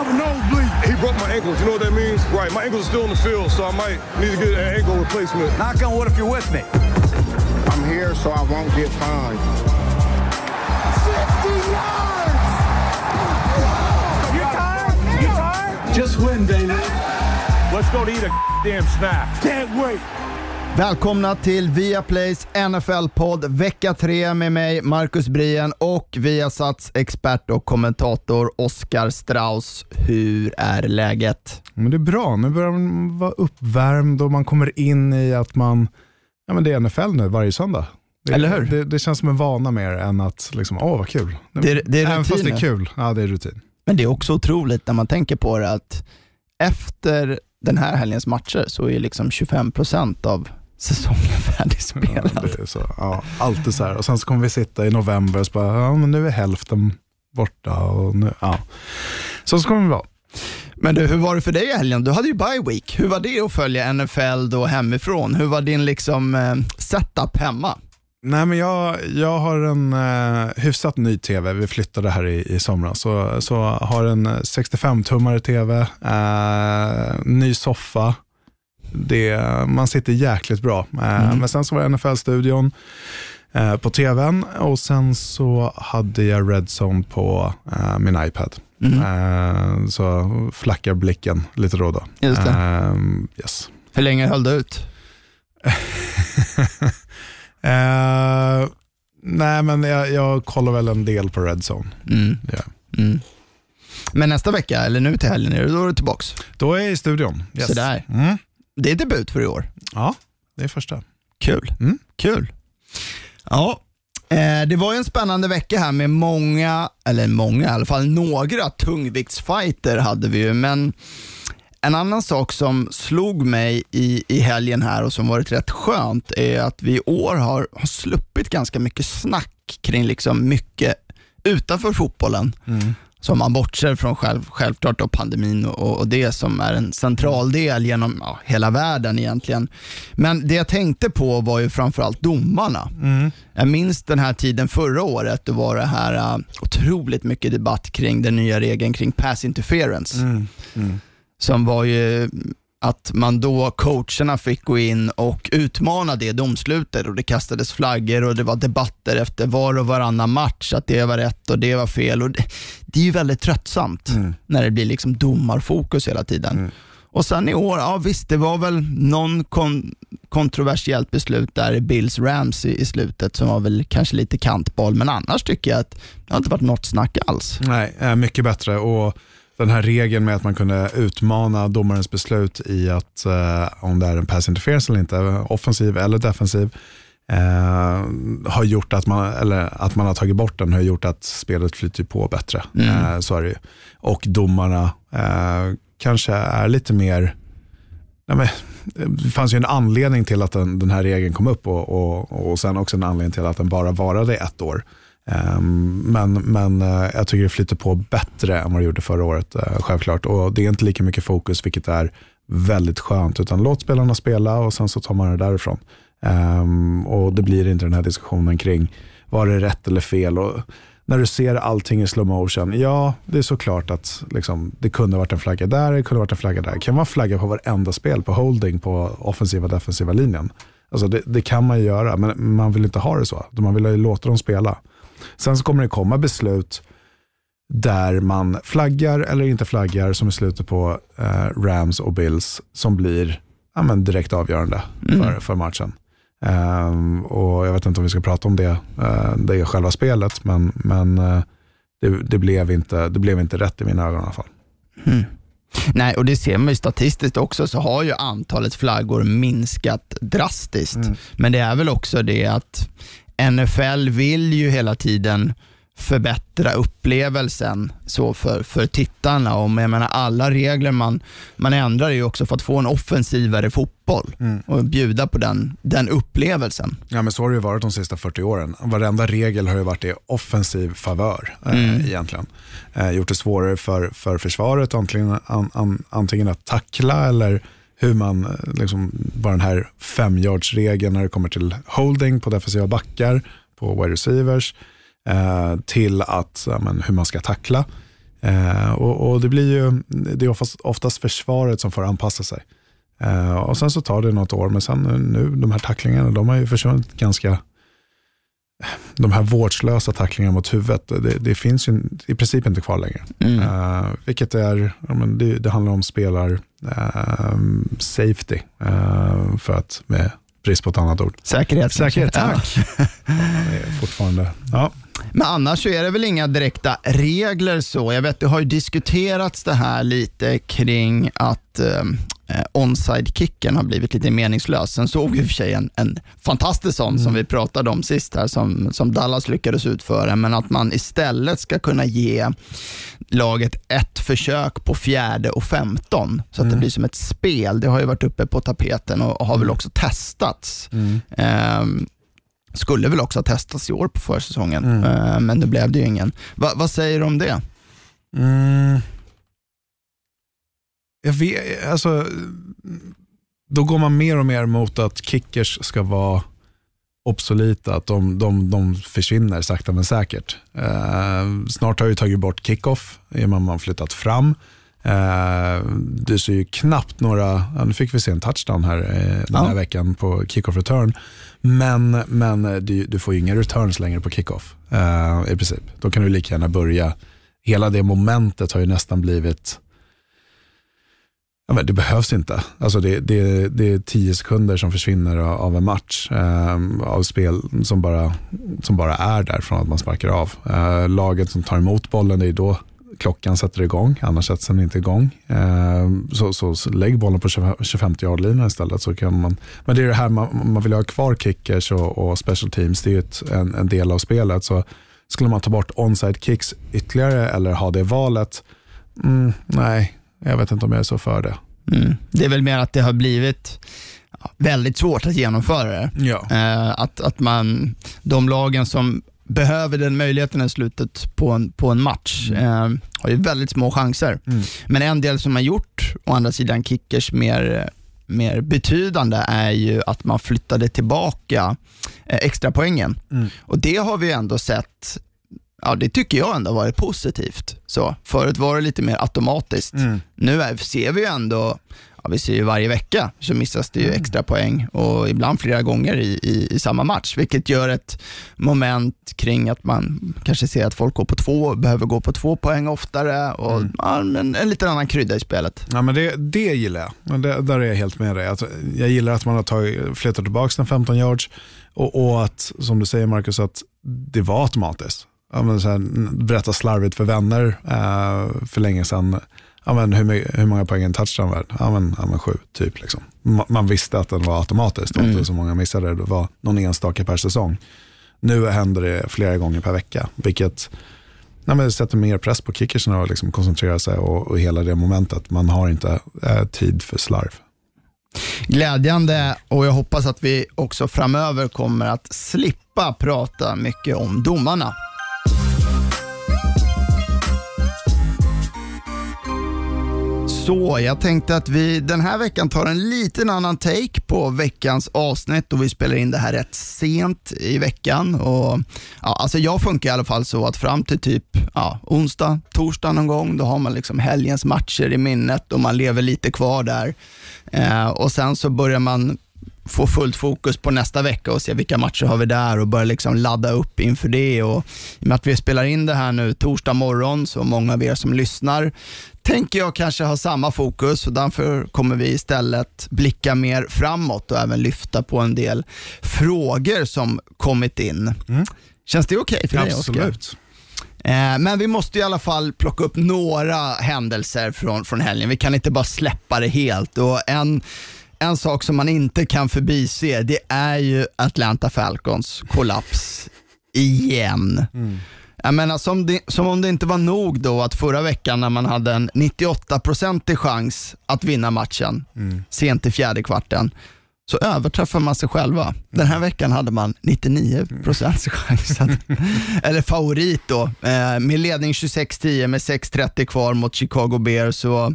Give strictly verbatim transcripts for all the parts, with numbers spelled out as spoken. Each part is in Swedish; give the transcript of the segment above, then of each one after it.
have a nosebleed. He broke my ankles. You know what that means? Right. My ankles are still in the field, so I might need to get an ankle replacement. Knock on wood if you're with me. I'm here so I won't get fined. fifty yards! Wow. You tired? You tired? Just win, David. Let's go to eat a damn snack. Can't wait. Välkomna till Viaplays N F L-podd vecka tre med mig Marcus Brien och Viasats expert och kommentator Oscar Strauss. Hur är läget? Men det är bra, nu börjar man vara uppvärmd och man kommer in i att man, ja men det är N F L nu varje söndag. Det, eller hur? Det, det känns som en vana mer än att liksom, åh vad kul. Det, det är även fast det är kul, ja det är rutin. Men det är också otroligt när man tänker på det att efter den här helgens matcher så är liksom tjugofem procent av säsongen färdigspelad. Ja, det är så. Ja, alltid så här. Och sen så kommer vi sitta i november och så bara, ja men nu är hälften borta och nu, ja. Så så kommer vi vara. Men du, hur var det för dig i helgen? Du hade ju bye week. Hur var det att följa N F L då hemifrån? Hur var din liksom eh, setup hemma? Nej men jag, jag har en eh, hyfsat ny tv, vi flyttade här i, i somras, så, så har en sextiofem tummare tv, eh, ny soffa, det, man sitter jäkligt bra. Eh, mm. Men sen så var det N F L-studion eh, på tvn och sen så hade jag Redzone på eh, min iPad. Mm. Eh, så flackar blicken lite då då. Just det. Eh, yes. Hur länge höll du ut? Uh, nej men jag, jag kollar väl en del på Redzone. Mm. Yeah. Mm. Men nästa vecka, eller nu till helgen, är du då tillbaka? Då är jag i studion. Yes. Sådär. Mm. Det är debut för i år. Ja, det är första. Kul. Mm. Kul. Ja, eh, det var ju en spännande vecka här med många, eller många i alla fall, några tungviktsfighter hade vi ju, men en annan sak som slog mig i, i helgen här och som varit rätt skönt är att vi i år har, har sluppit ganska mycket snack kring liksom mycket utanför fotbollen. Mm. Som man bortser från själv, självklart och pandemin och, och det som är en central del genom ja, hela världen egentligen. Men det jag tänkte på var ju framförallt domarna. Mm. Jag minns den här tiden förra året, då var det här uh, otroligt mycket debatt kring den nya regeln kring pass interference. Mm. Mm. Som var ju att man då, coacherna fick gå in och utmana det domslutet och det kastades flaggor och det var debatter efter var och varannan match att det var rätt och det var fel. Och det, det är ju väldigt tröttsamt mm. när det blir liksom domarfokus hela tiden. Mm. Och sen i år, ja visst det var väl någon kon- kontroversiellt beslut där i Bills Rams i, i slutet som var väl kanske lite kantboll, men annars tycker jag att det har inte varit något snack alls. Nej, mycket bättre och den här regeln med att man kunde utmana domarens beslut i att eh, om det är en pass interference eller inte, offensiv eller defensiv, eh, har gjort att man, eller att man har tagit bort den, har gjort att spelet flyter på bättre. Mm. Eh, så är det ju. Och domarna eh, kanske är lite mer, nej men, det fanns ju en anledning till att den, den här regeln kom upp och, och, och sen också en anledning till att den bara varade ett år. Men, men jag tycker det flyter på bättre än vad det gjorde förra året, självklart. Och det är inte lika mycket fokus, vilket är väldigt skönt, utan låt spelarna spela och sen så tar man det därifrån. Och det blir inte den här diskussionen kring var det rätt eller fel. Och när du ser allting i slow motion, ja det är såklart att liksom, det kunde varit en flagga där, det kunde varit en flagga där. Kan man flagga på varenda spel, på holding, på offensiva och defensiva linjen? Alltså det, det kan man göra, men man vill inte ha det så. Man vill ju låta dem spela. Sen så kommer det komma beslut där man flaggar eller inte flaggar, som i slutet på eh, Rams och Bills, som blir ja, men direkt avgörande mm. för, för matchen. Ehm, och jag vet inte om vi ska prata om det, eh, det är själva spelet, men, men eh, det, det, blev inte, det blev inte rätt i mina ögon i alla fall. Mm. Nej, och det ser man ju statistiskt också, så har ju antalet flaggor minskat drastiskt. Mm. Men det är väl också det att N F L vill ju hela tiden förbättra upplevelsen så för, för tittarna, och jag menar alla regler man, man ändrar ju också för att få en offensivare fotboll mm. och bjuda på den, den upplevelsen. Ja men så har det ju varit de sista fyrtio åren. Varenda regel har ju varit i offensiv favör mm. eh, egentligen. Eh, gjort det svårare för, för försvaret antingen, an, an, antingen att tackla eller hur man, liksom, bara den här femyardsregeln när det kommer till holding på defensiva backar, på wide receivers, eh, till att, ja, men, hur man ska tackla. Eh, och, och det blir ju, det är oftast, oftast försvaret som får anpassa sig. Eh, och sen så tar det något år, men sen nu, de här tacklingarna, de har ju försvunnit ganska, de här vårdslösa tacklingarna mot huvudet, det, det finns ju i princip inte kvar längre. Mm. Eh, vilket är, ja, men det, det handlar om spelar eh, safety, eh, för att med brist på ett annat ord. Säkerhet. Säkerhet, tack. Ja. Ja, är fortfarande, ja. Men annars så är det väl inga direkta regler så. Jag vet, det har ju diskuterats det här lite kring att eh, onside-kicken har blivit lite meningslös. Sen såg vi i och för sig en, en fantastisk sån mm. som vi pratade om sist här, som, som Dallas lyckades utföra. Men att man istället ska kunna ge laget ett försök på fjärde och femton, så att mm. det blir som ett spel. Det har ju varit uppe på tapeten och har väl också testats. Mm. Eh, skulle väl också ha testats i år på försäsongen, mm. men det blev det ju ingen. Va, vad säger du om det? Mm. Jag vet, alltså, då går man mer och mer mot att kickers ska vara obsoleta, att de, de, de försvinner sakta men säkert. Eh, snart har ju tagit bort kickoff, man har flyttat fram. Eh, det ser ju knappt några, ja, nu fick vi se en touchdown här eh, den här ja. veckan på kickoff return, men, men du, du får ju inga returns längre på kickoff eh, i princip, då kan du lika gärna börja. Hela det momentet har ju nästan blivit, ja, men det behövs inte, alltså det, det, det är tio sekunder som försvinner av en match, eh, av spel som bara, som bara är där från att man sparkar av. eh, laget som tar emot bollen, det är då klockan sätter igång, annars sätts den inte igång. Så, så, så lägg bollen på tjugofem yard-linjen istället, så kan man. Men det är det här, man, man vill ha kvar kickers och, och special teams, det är ju ett, en, en del av spelet. Så skulle man ta bort onside kicks ytterligare eller ha det valet? Mm, nej, jag vet inte om jag är så för det. Mm. Det är väl mer att det har blivit väldigt svårt att genomföra det. Ja. Att, att man, de lagen som behöver den möjligheten i slutet på en, på en match eh, har ju väldigt små chanser. Mm. Men en del som har gjort, å andra sidan, kickers mer, mer betydande är ju att man flyttade tillbaka eh, extra poängen. Mm. Och det har vi ändå sett, ja, det tycker jag ändå varit positivt. Så, förut var det lite mer automatiskt. Mm. Nu är, ser vi ju ändå, ja, vi ser ju varje vecka så missas det ju extra poäng, och ibland flera gånger i, i, i samma match, vilket gör ett moment kring att man kanske ser att folk går på två, behöver gå på två poäng oftare, och mm. ja, en, en lite annan krydda i spelet. Ja, men det, det gillar jag. Men det, där är jag helt med dig. Alltså, jag gillar att man har tagit, flyttat tillbaka den femton yards, och, och att, som du säger Marcus, att det var automatiskt. Ja, men så här, berätta slarvigt för vänner eh, för länge sedan. Ja, men hur, hur många poäng en touchdown värd? Ja, men, ja, men sju, typ. Liksom. Man, man visste att den var automatiskt, mm. inte så många missade. Det var någon enstaka per säsong. Nu händer det flera gånger per vecka, vilket, ja, men det sätter mer press på kickersen och liksom koncentrera sig, och, och hela det momentet. Man har inte eh, tid för slarv. Glädjande, och jag hoppas att vi också framöver kommer att slippa prata mycket om domarna. Så jag tänkte att vi den här veckan tar en liten annan take på veckans avsnitt, och vi spelar in det här rätt sent i veckan, och ja, alltså jag funkar i alla fall så att fram till typ ja, onsdag, torsdag någon gång, då har man liksom helgens matcher i minnet och man lever lite kvar där, eh, och sen så börjar man få fullt fokus på nästa vecka och se vilka matcher har vi där, och börja liksom ladda upp inför det. Och i och med att vi spelar in det här nu torsdag morgon, så många av er som lyssnar tänker jag kanske ha samma fokus, och därför kommer vi istället blicka mer framåt och även lyfta på en del frågor som kommit in. Mm. Känns det okej okay för dig, Oskar? Absolut. Men vi måste i alla fall plocka upp några händelser från, från helgen. Vi kan inte bara släppa det helt, och en En sak som man inte kan förbise, det är ju Atlanta Falcons kollaps igen. Mm. Jag menar, som, det, som om det inte var nog då att förra veckan när man hade en nittioåtta procentig chans att vinna matchen mm. sent i fjärde kvarten, så överträffar man sig själva. Den här veckan hade man nittionio procent chans att, eller favorit då, eh, med ledning tjugosex tio med sex trettio kvar mot Chicago Bears. Så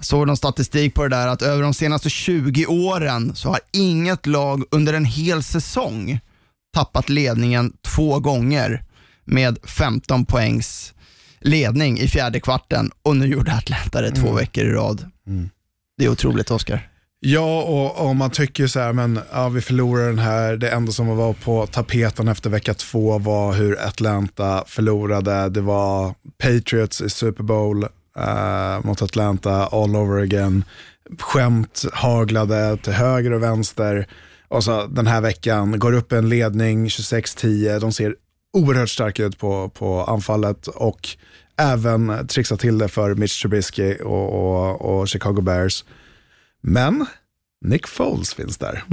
såg de statistik på det där att över de senaste tjugo åren så har inget lag under en hel säsong tappat ledningen två gånger med femton poängs ledning i fjärde kvarten och nu gjorde Atlanta det mm. två veckor i rad. Mm. Det är otroligt, Oscar. Ja, och, och man tycker ju så här, men ja, vi förlorar den här. Det enda som var på tapeten efter vecka två var hur Atlanta förlorade. Det var Patriots i Super Bowl eh, mot Atlanta all over again. Skämt haglade till höger och vänster. Och så den här veckan går upp en ledning tjugosex tio. De ser oerhört starka ut på, på anfallet och även trixar till det för Mitch Trubisky och, och, och Chicago Bears. Men Nick Foles finns där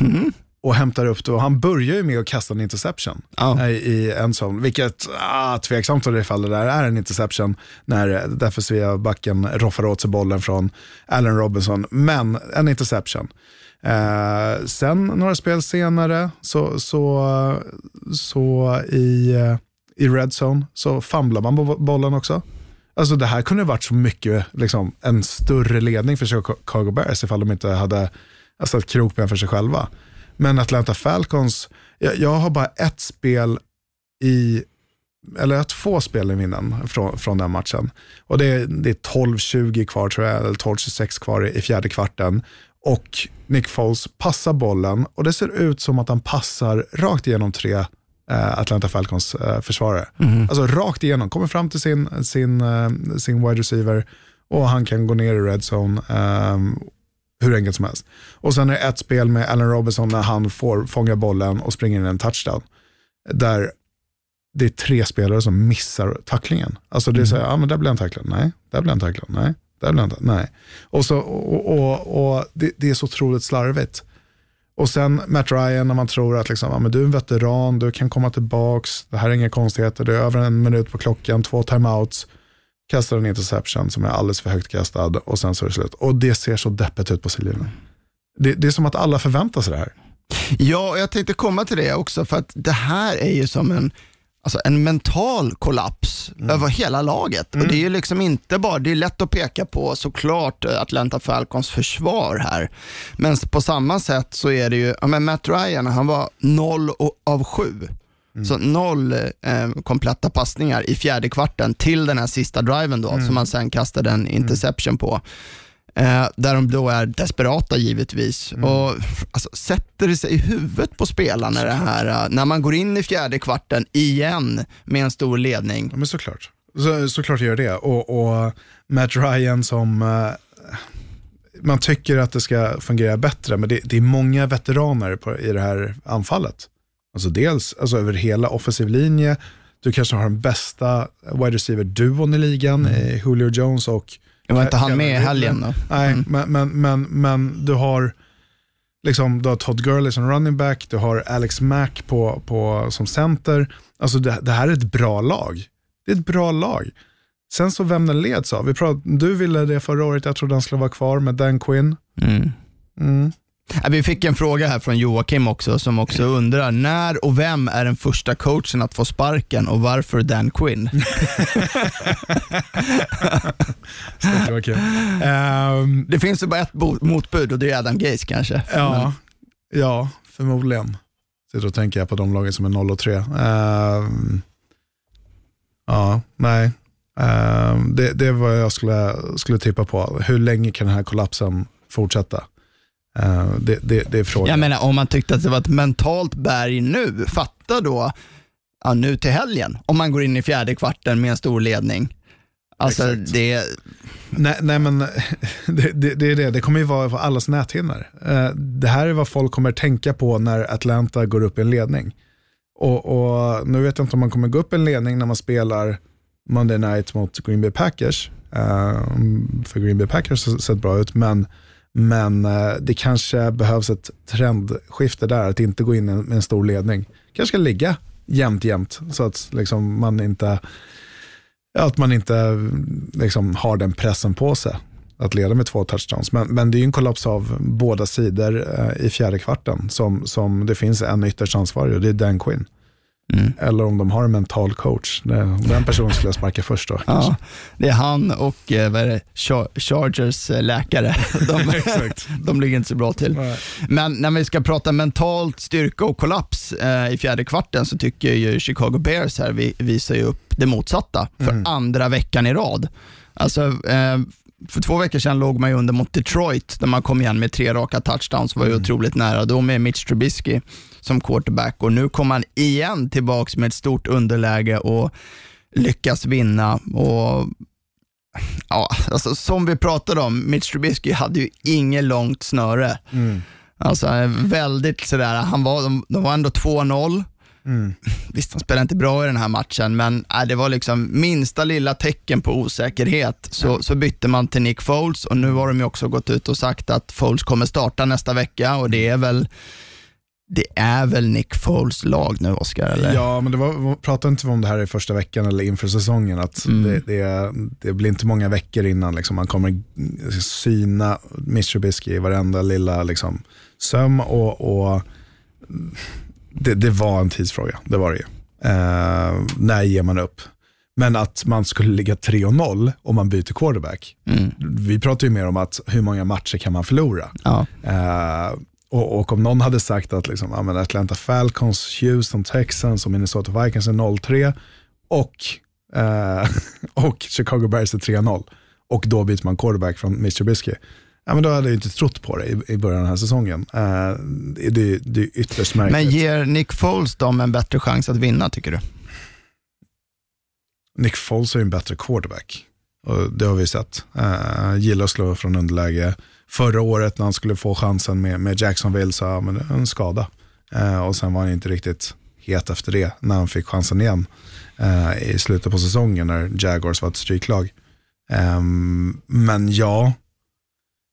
mm. och hämtar upp det. Och han börjar ju med att kasta en interception oh. i en sån, vilket ah, tveksamt om det faller där är en interception när därför Svea backen roffar åt sig bollen från Allen Robinson. Men en interception. Eh, sen några spel senare så, så, så i, i Redzone så famlar man på bollen också. Alltså det här kunde ha varit så mycket liksom, en större ledning för Chicago Bears ifall de inte hade alltså, ett krokben för sig själva. Men Atlanta Falcons, jag, jag har bara ett spel i, eller jag har två spel i minnen från, från den matchen. Och det är, det är tolv tjugo kvar tror jag, eller tolv tjugosex kvar i, i fjärde kvarten. Och Nick Foles passar bollen och det ser ut som att han passar rakt igenom tre Atlanta Falcons försvarare. Mm. Alltså rakt igenom, kommer fram till sin, sin, sin wide receiver och han kan gå ner i red zone um, hur enkelt som helst. Och sen är det ett spel med Allen Robinson när han får fånga bollen och springer in en touchdown. Där det är tre spelare som missar tacklingen. Alltså det är så här, mm. ja men där blir han tacklad, nej, där blir han tacklad, nej, där blir han tacklad, nej. Och, så, och, och, och det, det är så otroligt slarvigt. Och sen Matt Ryan när man tror att liksom, ja, men du är en veteran, du kan komma tillbaks, det här är inga konstigheter, det är över en minut på klockan, två timeouts, kastar en interception som är alldeles för högt kastad och sen så är det slut. Och det ser så deppigt ut på Silvina. Det, det är som att alla förväntar sig det här. Ja, jag tänkte komma till det också för att det här är ju som en, alltså en mental kollaps mm. över hela laget. Mm. Och det är ju liksom inte bara, det är lätt att peka på såklart Atlanta Falcons försvar här. Men på samma sätt så är det ju, ja men Matt Ryan, han var noll av sju. Mm. Så noll eh, kompletta passningar i fjärde kvarten till den här sista driven då, mm. som man sen kastade en interception mm. på. Eh, där de då är desperata givetvis mm. och alltså, sätter det sig i huvudet på spelarna det här, när man går in i fjärde kvarten igen med en stor ledning. Ja men såklart, Så, såklart gör det och, och Matt Ryan som eh, man tycker att det ska fungera bättre, men det, det är många veteraner på, i det här anfallet. Alltså dels alltså över hela offensiv linje, du kanske har den bästa wide receiver-duon i ligan mm. Julio Jones och jag var inte han med i helgen då. Nej, mm. men, men, men, men du har liksom, du har Todd Gurley som running back, du har Alex Mack på, på, som center. Alltså det, det här är ett bra lag. Det är ett bra lag. Sen så vem den leds av. Vi prat, du ville det förra året, jag trodde han skulle vara kvar med Dan Quinn. Mm. Mm. Vi fick en fråga här från Joakim också som också undrar, när och vem är den första coachen att få sparken och varför Dan Quinn? um, det finns ju bara ett bo- motbud och det är Adam Gase kanske. Ja, men... ja förmodligen. Så då tänker jag på de lagen som är noll och tre. Um, ja, nej. Um, det, det är vad jag skulle, skulle tippa på. Hur länge kan den här kollapsen fortsätta? Uh, det, det, det är frågan. Jag menar, om man tyckte att det var ett mentalt berg nu, fatta då ja, nu till helgen, om man går in i fjärde kvarten med en stor ledning. Alltså exakt. det Nej, nej men det, det, det är det, det kommer ju vara på allas näthinnor. uh, Det här är vad folk kommer tänka på när Atlanta går upp i en ledning och, och nu vet jag inte om man kommer gå upp i en ledning när man spelar Monday Night mot Green Bay Packers. uh, För Green Bay Packers har sett bra ut, men Men eh, det kanske behövs ett trendskifte där, att inte gå in med en stor ledning. Kanske ska ligga jämnt jämnt så att liksom, man inte att man inte liksom, har den pressen på sig att leda med två touchdowns. Men, men det är ju en kollaps av båda sidor eh, i fjärde kvarten som, som det finns en ytterst ansvarig och det är Dan Quinn. mm. eller om de har en mental coach. Den personen skulle jag sparka först då. Ja, det är han och vad är det, Chargers läkare. De, exakt. De ligger inte så bra till. Nej. Men när vi ska prata mentalt styrka och kollaps eh, i fjärde kvarten, så tycker ju Chicago Bears här vi visar ju upp det motsatta för mm. andra veckan i rad. Alltså eh, för två veckor sedan låg man ju under mot Detroit där man kom igen med tre raka touchdowns, var ju mm. otroligt nära då med Mitch Trubisky som quarterback, och nu kommer han igen tillbaks med ett stort underläge och lyckas vinna. Och ja, alltså som vi pratade om, Mitch Trubisky hade ju inget långt snöre. Mm. Alltså väldigt sådär, han var, de, de var ändå två noll. Mm. Visst, han spelade inte bra i den här matchen, men äh, det var liksom minsta lilla tecken på osäkerhet, så, ja. så bytte man till Nick Foles, och nu har de ju också gått ut och sagt att Foles kommer starta nästa vecka, och det är väl det är väl Nick Foles lag nu, Oscar, eller? Ja, men det var, pratade inte om det här i första veckan eller inför säsongen, att mm. det, det, det blir inte många veckor innan liksom, man kommer syna Mitch Trubisky i varenda lilla liksom, söm och, och Det, det var en tidsfråga, det var det ju. Eh, när ger man upp? Men att man skulle ligga tre noll om man byter quarterback. Mm. Vi pratar ju mer om att hur många matcher kan man förlora. Ja. Eh, och, och om någon hade sagt att liksom, ja, men Atlanta Falcons, Houston Texans och Minnesota Vikings är noll tre och, eh, och Chicago Bears är tre noll och då byter man quarterback från Mitch Trubisky. Ja, men då hade jag inte trott på det i, i början av den här säsongen. Eh, det, det är ytterst märkligt. Men ger Nick Foles dem en bättre chans att vinna, tycker du? Nick Foles är en bättre quarterback. Och det har vi sett. Eh, gillar att slå från underläge. Förra året när han skulle få chansen med, med Jacksonville så men det en skada. Eh, och sen var han inte riktigt het efter det när han fick chansen igen eh, i slutet på säsongen när Jaguars var ett stryklag. Eh, men ja...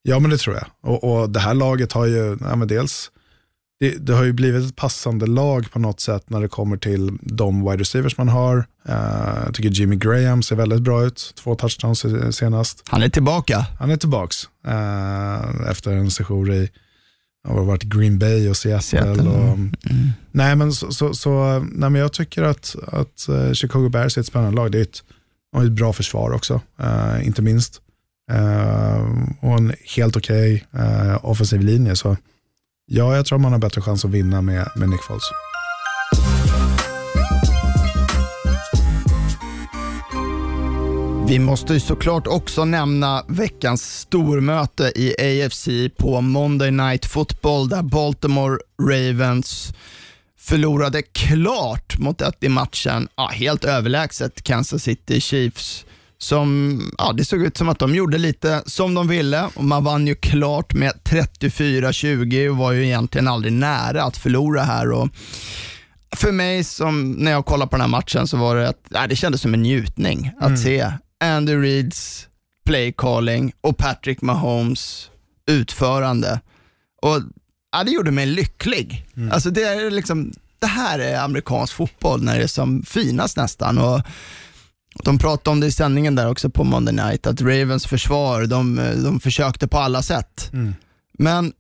Ja, men det tror jag. Och, och det här laget har ju, ja, men dels det, det har ju blivit ett passande lag på något sätt när det kommer till de wide receivers man har. Uh, jag tycker Jimmy Graham ser väldigt bra ut. Två touchdowns senast. Han är tillbaka. Han är tillbaks. Uh, efter en session i har varit Green Bay och Seattle. Seattle. Och, mm. Nej, men så, så, så nej, men jag tycker att, att Chicago Bears är ett spännande lag. Det är ett, ett bra försvar också, uh, inte minst. Uh, och en helt okej okay, uh, offensiv linje, så ja, jag tror man har bättre chans att vinna med, med Nick Foles. Vi måste ju såklart också nämna veckans stormöte i A F C på Monday Night Football, där Baltimore Ravens förlorade klart mot ett i matchen, ja, helt överlägset Kansas City Chiefs. Som, ja, det såg ut som att de gjorde lite som de ville, och man vann ju klart med trettiofyra tjugo och var ju egentligen aldrig nära att förlora här. Och för mig, som när jag kollade på den här matchen, så var det att nej, det kändes som en njutning att mm. se Andy Reids play calling och Patrick Mahomes utförande, och ja, det gjorde mig lycklig. Mm. Alltså det är liksom, det här är amerikansk fotboll när det är som finast nästan. Och de pratade om det i sändningen där också på Monday Night, att Ravens försvar, de, de försökte på alla sätt. Mm. Men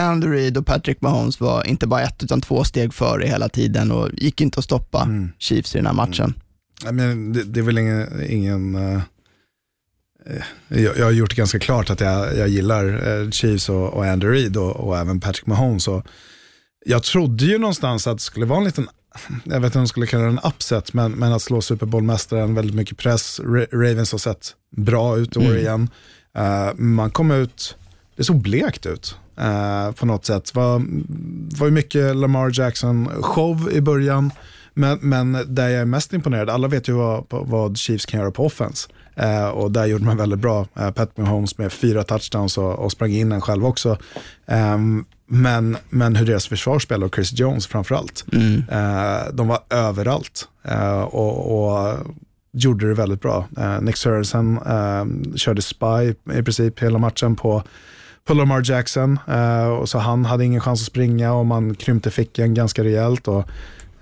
Andy Reid och Patrick Mahomes var inte bara ett utan två steg före hela tiden och gick inte att stoppa mm. Chiefs i den här matchen. Mm. Men det, det är väl ingen... ingen uh, jag, jag har gjort det ganska klart att jag, jag gillar uh, Chiefs och, och Andy Reid och, och även Patrick Mahomes. Och jag trodde ju någonstans att det skulle vara en liten... jag vet inte om de skulle kalla det en upset, men, men att slå Super Bowl-mästaren, väldigt mycket press. Ra- Ravens har sett bra ut år mm. igen. Uh, man kom ut, det såg blekt ut uh, på något sätt. Det var, var ju mycket Lamar Jackson-show i början, men, men där jag är mest imponerad, alla vet ju vad, vad Chiefs kan göra på offense. Uh, och där gjorde man väldigt bra. Uh, Pat Mahomes med fyra touchdowns och, och sprang in den själv också. Um, Men, men hur deras försvarsspel och Chris Jones framförallt. Mm. Eh, de var överallt eh, och, och gjorde det väldigt bra. Eh, Nick Sørensen eh, körde spy i princip hela matchen på, på Lamar Jackson. Eh, och så han hade ingen chans att springa och man krympte fickan ganska rejält. Och,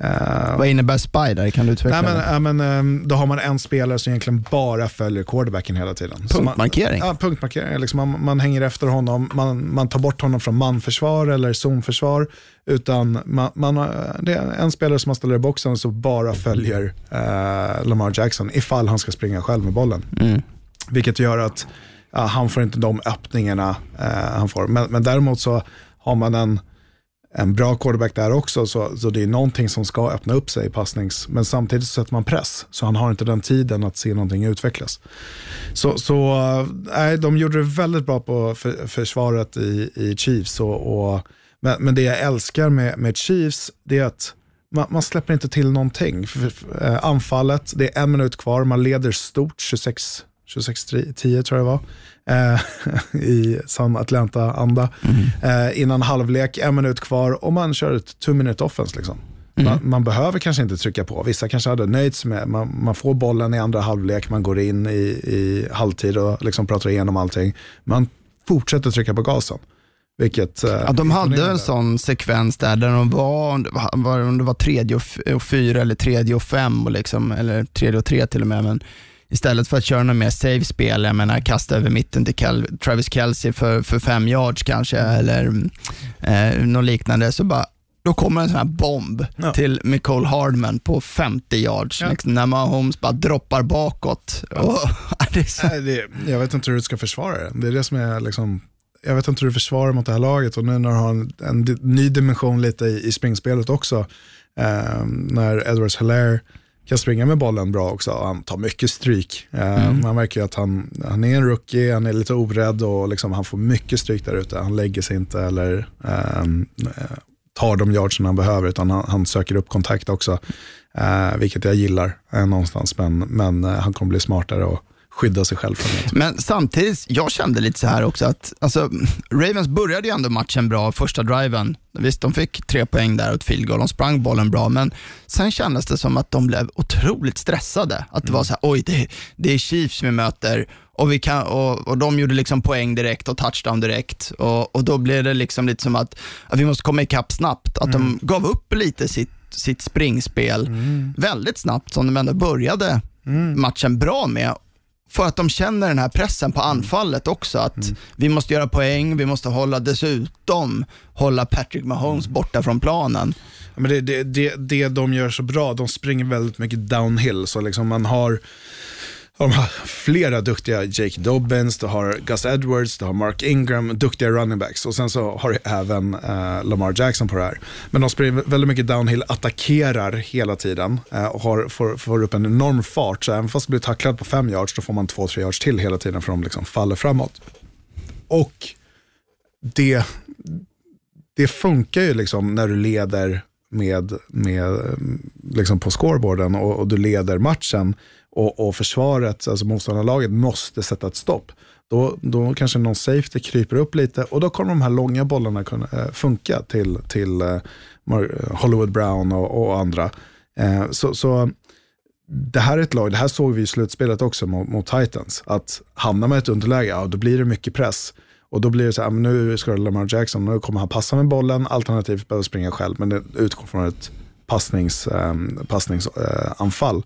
Uh, Vad innebär spider? Kan du utveckla nej, men, det? Nej, men, då har man en spelare som egentligen bara följer quarterbacken hela tiden. Punktmarkering? Man, ja, punktmarkering. Liksom man, man hänger efter honom, man, man tar bort honom från manförsvar eller zonförsvar. Utan man, man, det är en spelare som man ställer i boxen och så bara följer uh, Lamar Jackson ifall han ska springa själv med bollen. Mm. Vilket gör att uh, han får inte de öppningarna uh, han får. Men, men däremot så har man en en bra quarterback där också, så, så det är någonting som ska öppna upp sig i passnings, men samtidigt så sätter man press, så han har inte den tiden att se någonting utvecklas. Så, så nej, de gjorde det väldigt bra på för, försvaret i, i Chiefs och, och, men, men det jag älskar med, med Chiefs, det är att man, man släpper inte till någonting. Anfallet, det är en minut kvar, man leder stort, tjugosex tio tror jag var eh, i sann Atlanta-anda mm. eh, innan halvlek, en minut kvar och man kör ett two-minute offense liksom. mm. man, man behöver kanske inte trycka på, vissa kanske hade nöjts med, man, man får bollen i andra halvlek, man går in i, i halvtid och liksom pratar igenom allting, man fortsätter trycka på gasen. Vilket, ja, de hade en sån sekvens där, där de var, om det var, om det var tredje och fyra eller tredje och fem och liksom, eller tredje och tre till och med, men istället för att köra något mer save-spel, jag menar kasta över mitten till Kel- Travis Kelce för, för fem yards kanske, eller eh, något liknande, så bara, då kommer en sån här bomb ja. till Mecole Hardman på femtio yards ja. liksom, när Mahomes bara droppar bakåt. Ja. Och, det är så... Nej, det, jag vet inte hur du ska försvara det. Det är det som är liksom... Jag vet inte hur du försvarar mot det här laget, och nu när du har en, en ny dimension lite i, i springspelet också, eh, när Edwards-Helaire kan springa med bollen bra också. Han tar mycket stryk. Uh, mm. Man märker ju att han, han är en rookie, han är lite orädd och liksom, han får mycket stryk där ute. Han lägger sig inte eller um, tar de yardsen han behöver, utan han, han söker upp kontakt också. Uh, vilket jag gillar uh, någonstans. Men, men uh, han kommer bli smartare och skydda sig själv från det. Men samtidigt, jag kände lite så här också att alltså, Ravens började ju ändå matchen bra, första driven. Visst, de fick tre poäng där och ett field goal, de sprang bollen bra, men sen kändes det som att de blev otroligt stressade. Att det mm. var så här, oj, det, det är Chiefs vi möter och, vi kan, och, och de gjorde liksom poäng direkt och touchdown direkt och, och då blev det liksom lite som att, att vi måste komma ikapp snabbt. Att mm. de gav upp lite sitt, sitt springspel mm. väldigt snabbt, som de ändå började mm. matchen bra med. För att de känner den här pressen på anfallet också, att mm. vi måste göra poäng, vi måste hålla, dessutom hålla Patrick Mahomes mm. borta från planen. Ja, men det, det, det, det de gör så bra, de springer väldigt mycket downhill, så liksom man har, de har flera duktiga, Jake Dobbins, du har Gus Edwards, du har Mark Ingram, duktiga running backs, och sen så har du även eh, Lamar Jackson på det här. Men de springer väldigt mycket downhill, attackerar hela tiden eh, och har, får, får upp en enorm fart, så även fast det blir tacklad på fem yards, då får man två, tre yards till hela tiden, för de liksom faller framåt. Och det, det funkar ju liksom när du leder med, med liksom på scoreboarden och, och du leder matchen. Och, och försvaret, alltså motståndarlaget, måste sätta ett stopp. Då, då kanske någon safety kryper upp lite, och då kommer de här långa bollarna kunna äh, funka till, till äh, Hollywood Brown och, och andra. Äh, så, så det här är ett lag, det här såg vi i slutspelet också mot, mot Titans, att hamnar man i ett underläge, ja, då blir det mycket press. Och då blir det så här, nu ska Lamar Jackson, nu kommer han passa med bollen, alternativt behöver springa själv, men det utgår från ett passnings, äh, passningsanfall. Äh,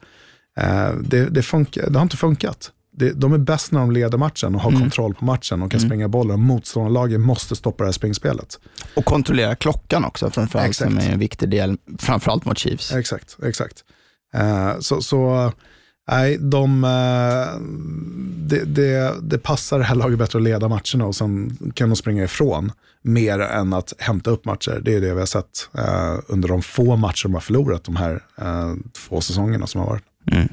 Uh, det, det, funka, det har inte funkat. Det, de är bäst när de leder matchen och har mm. kontroll på matchen och kan mm. springa bollen. Motståndarlagen måste stoppa det här springspelet. Och kontrollera klockan också, framförallt, exakt. Som är en viktig del, framförallt mot Chiefs. Exakt, exakt. Uh, så, så nej, de, uh, det, det, det passar det här laget bättre att leda matcherna och sen kan de springa ifrån mer än att hämta upp matcher. Det är det vi har sett uh, under de få matcher de har förlorat de här uh, två säsongerna som har varit. Mm.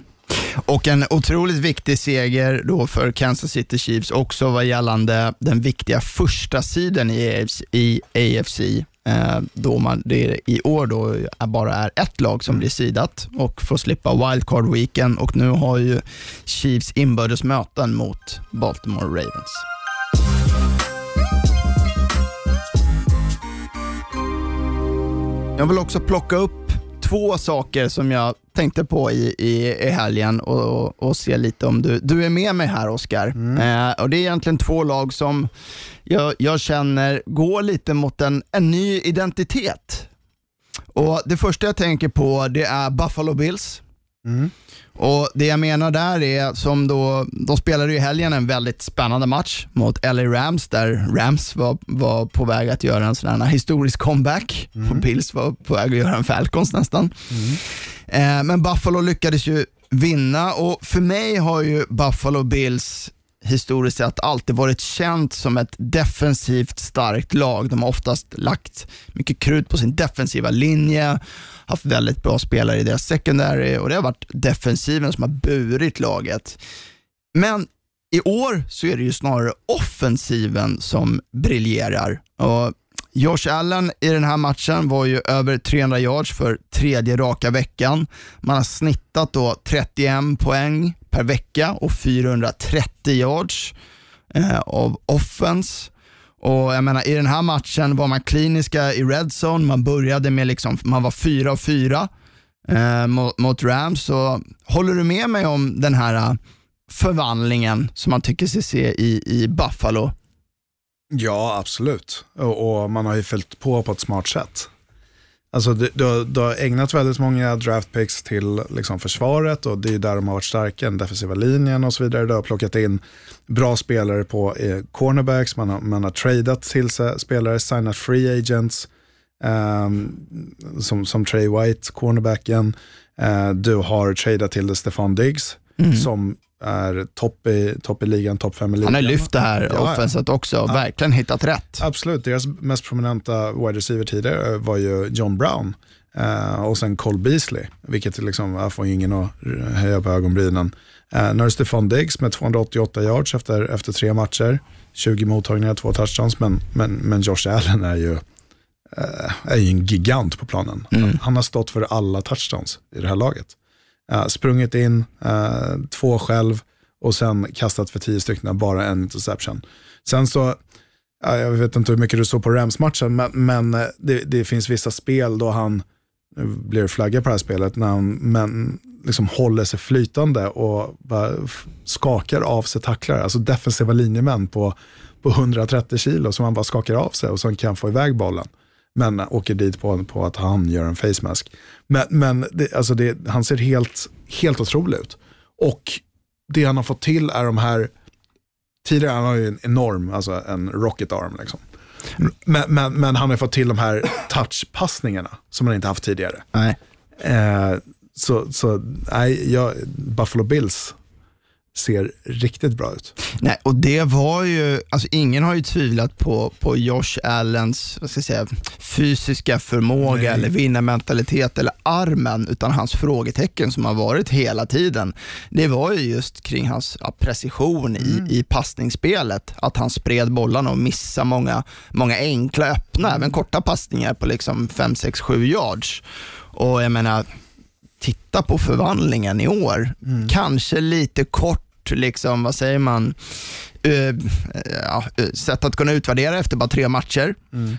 Och en otroligt viktig seger då för Kansas City Chiefs också, vad gällande den viktiga första sidan i A F C, i A F C eh, då man, det i år då bara är ett lag som blir sidat och får slippa wildcard weekend, och nu har ju Chiefs inbördes möten mot Baltimore Ravens. Jag vill också plocka upp två saker som jag tänkte på i, i, i helgen och, och, och se lite om du, du är med mig här, Oscar. Mm. Eh, och det är egentligen två lag som jag, jag känner går lite mot en, en ny identitet. Och det första jag tänker på, det är Buffalo Bills. Mm. Och det jag menar där är, som då, de spelade ju i helgen en väldigt spännande match mot L A Rams, där Rams var, var på väg att göra en sån här historisk comeback. Mm. Och Bills var på väg att göra en Falcons nästan. Mm. eh, Men Buffalo lyckades ju vinna. Och för mig har ju Buffalo Bills historiskt sett alltid varit känt som ett defensivt starkt lag. De har oftast lagt mycket krut på sin defensiva linje, haft väldigt bra spelare i deras secondary, och det har varit defensiven som har burit laget. Men i år så är det ju snarare offensiven som briljerar. Och Josh Allen i den här matchen var ju över trehundra yards för tredje raka veckan. Man har snittat då trettioen poäng per vecka och fyrahundratrettio yards eh, av offense. Och jag menar, i den här matchen var man kliniska i Redzone. Man började med liksom, man var fyra och fyra eh, mot, mot Rams. Så håller du med mig om den här förvandlingen som man tycker sig se i, i Buffalo? Ja, absolut. Och, och man har ju fällt på på ett smart sätt. Alltså du, du, du har ägnat väldigt många draftpicks till liksom försvaret, och det är där de har varit starka, den defensiva linjen och så vidare. Du har plockat in bra spelare på eh, cornerbacks, man har, man har tradat till sig spelare, signat free agents um, som, som Trey White, cornerbacken. Uh, du har tradat till det Stefan Diggs, mm. som är topp i, topp i ligan, topp fem i ligan. Han har lyft det här ja, offenset också och ja. verkligen hittat rätt. Absolut, deras mest prominenta wide receiver tidigare var ju John Brown eh, och sen Cole Beasley, vilket liksom, jag får ingen att höja på ögonbrynen. Eh, när Stefan Diggs med tvåhundraåttioåtta yards efter, efter tre matcher, tjugo mottagningar, två touchdowns, men, men, men Josh Allen är ju eh, är ju en gigant på planen. Mm. Han, han har stått för alla touchdowns i det här laget. Uh, sprungit in uh, två själv och sen kastat för tio stycken, bara en interception. Sen så, uh, jag vet inte hur mycket du såg på Rams-matchen, men, men uh, det, det finns vissa spel då han blir flaggad på det här spelet, när han, men liksom håller sig flytande och bara skakar av sig tacklar, alltså defensiva linjemän på, på etthundratrettio kilo som han bara skakar av sig och som kan få iväg bollen. Men åker dit på, på att han gör en face mask. Men, men det, alltså det, han ser helt, helt otrolig ut. Och det han har fått till är de här... Tidigare han har ju en enorm, alltså en rocket arm liksom. Men, men, men han har fått till de här touchpassningarna som han inte haft tidigare. Nej. Eh, så så nej, jag, Buffalo Bills ser riktigt bra ut. Nej, och det var ju, alltså ingen har ju tvivlat på, på Josh Allens, vad ska jag säga, fysiska förmåga. Nej. Eller vinnarmentalitet eller armen, utan hans frågetecken som har varit hela tiden, det var ju just kring hans ja, precision i, mm. i passningsspelet, att han spred bollarna och missade många, många enkla öppna, mm. även korta passningar på liksom fem, sex, sju yards. Och jag menar, titta på förvandlingen i år. Mm. Kanske lite kort, liksom, vad säger man, uh, ja, sätt att kunna utvärdera efter bara tre matcher. Mm.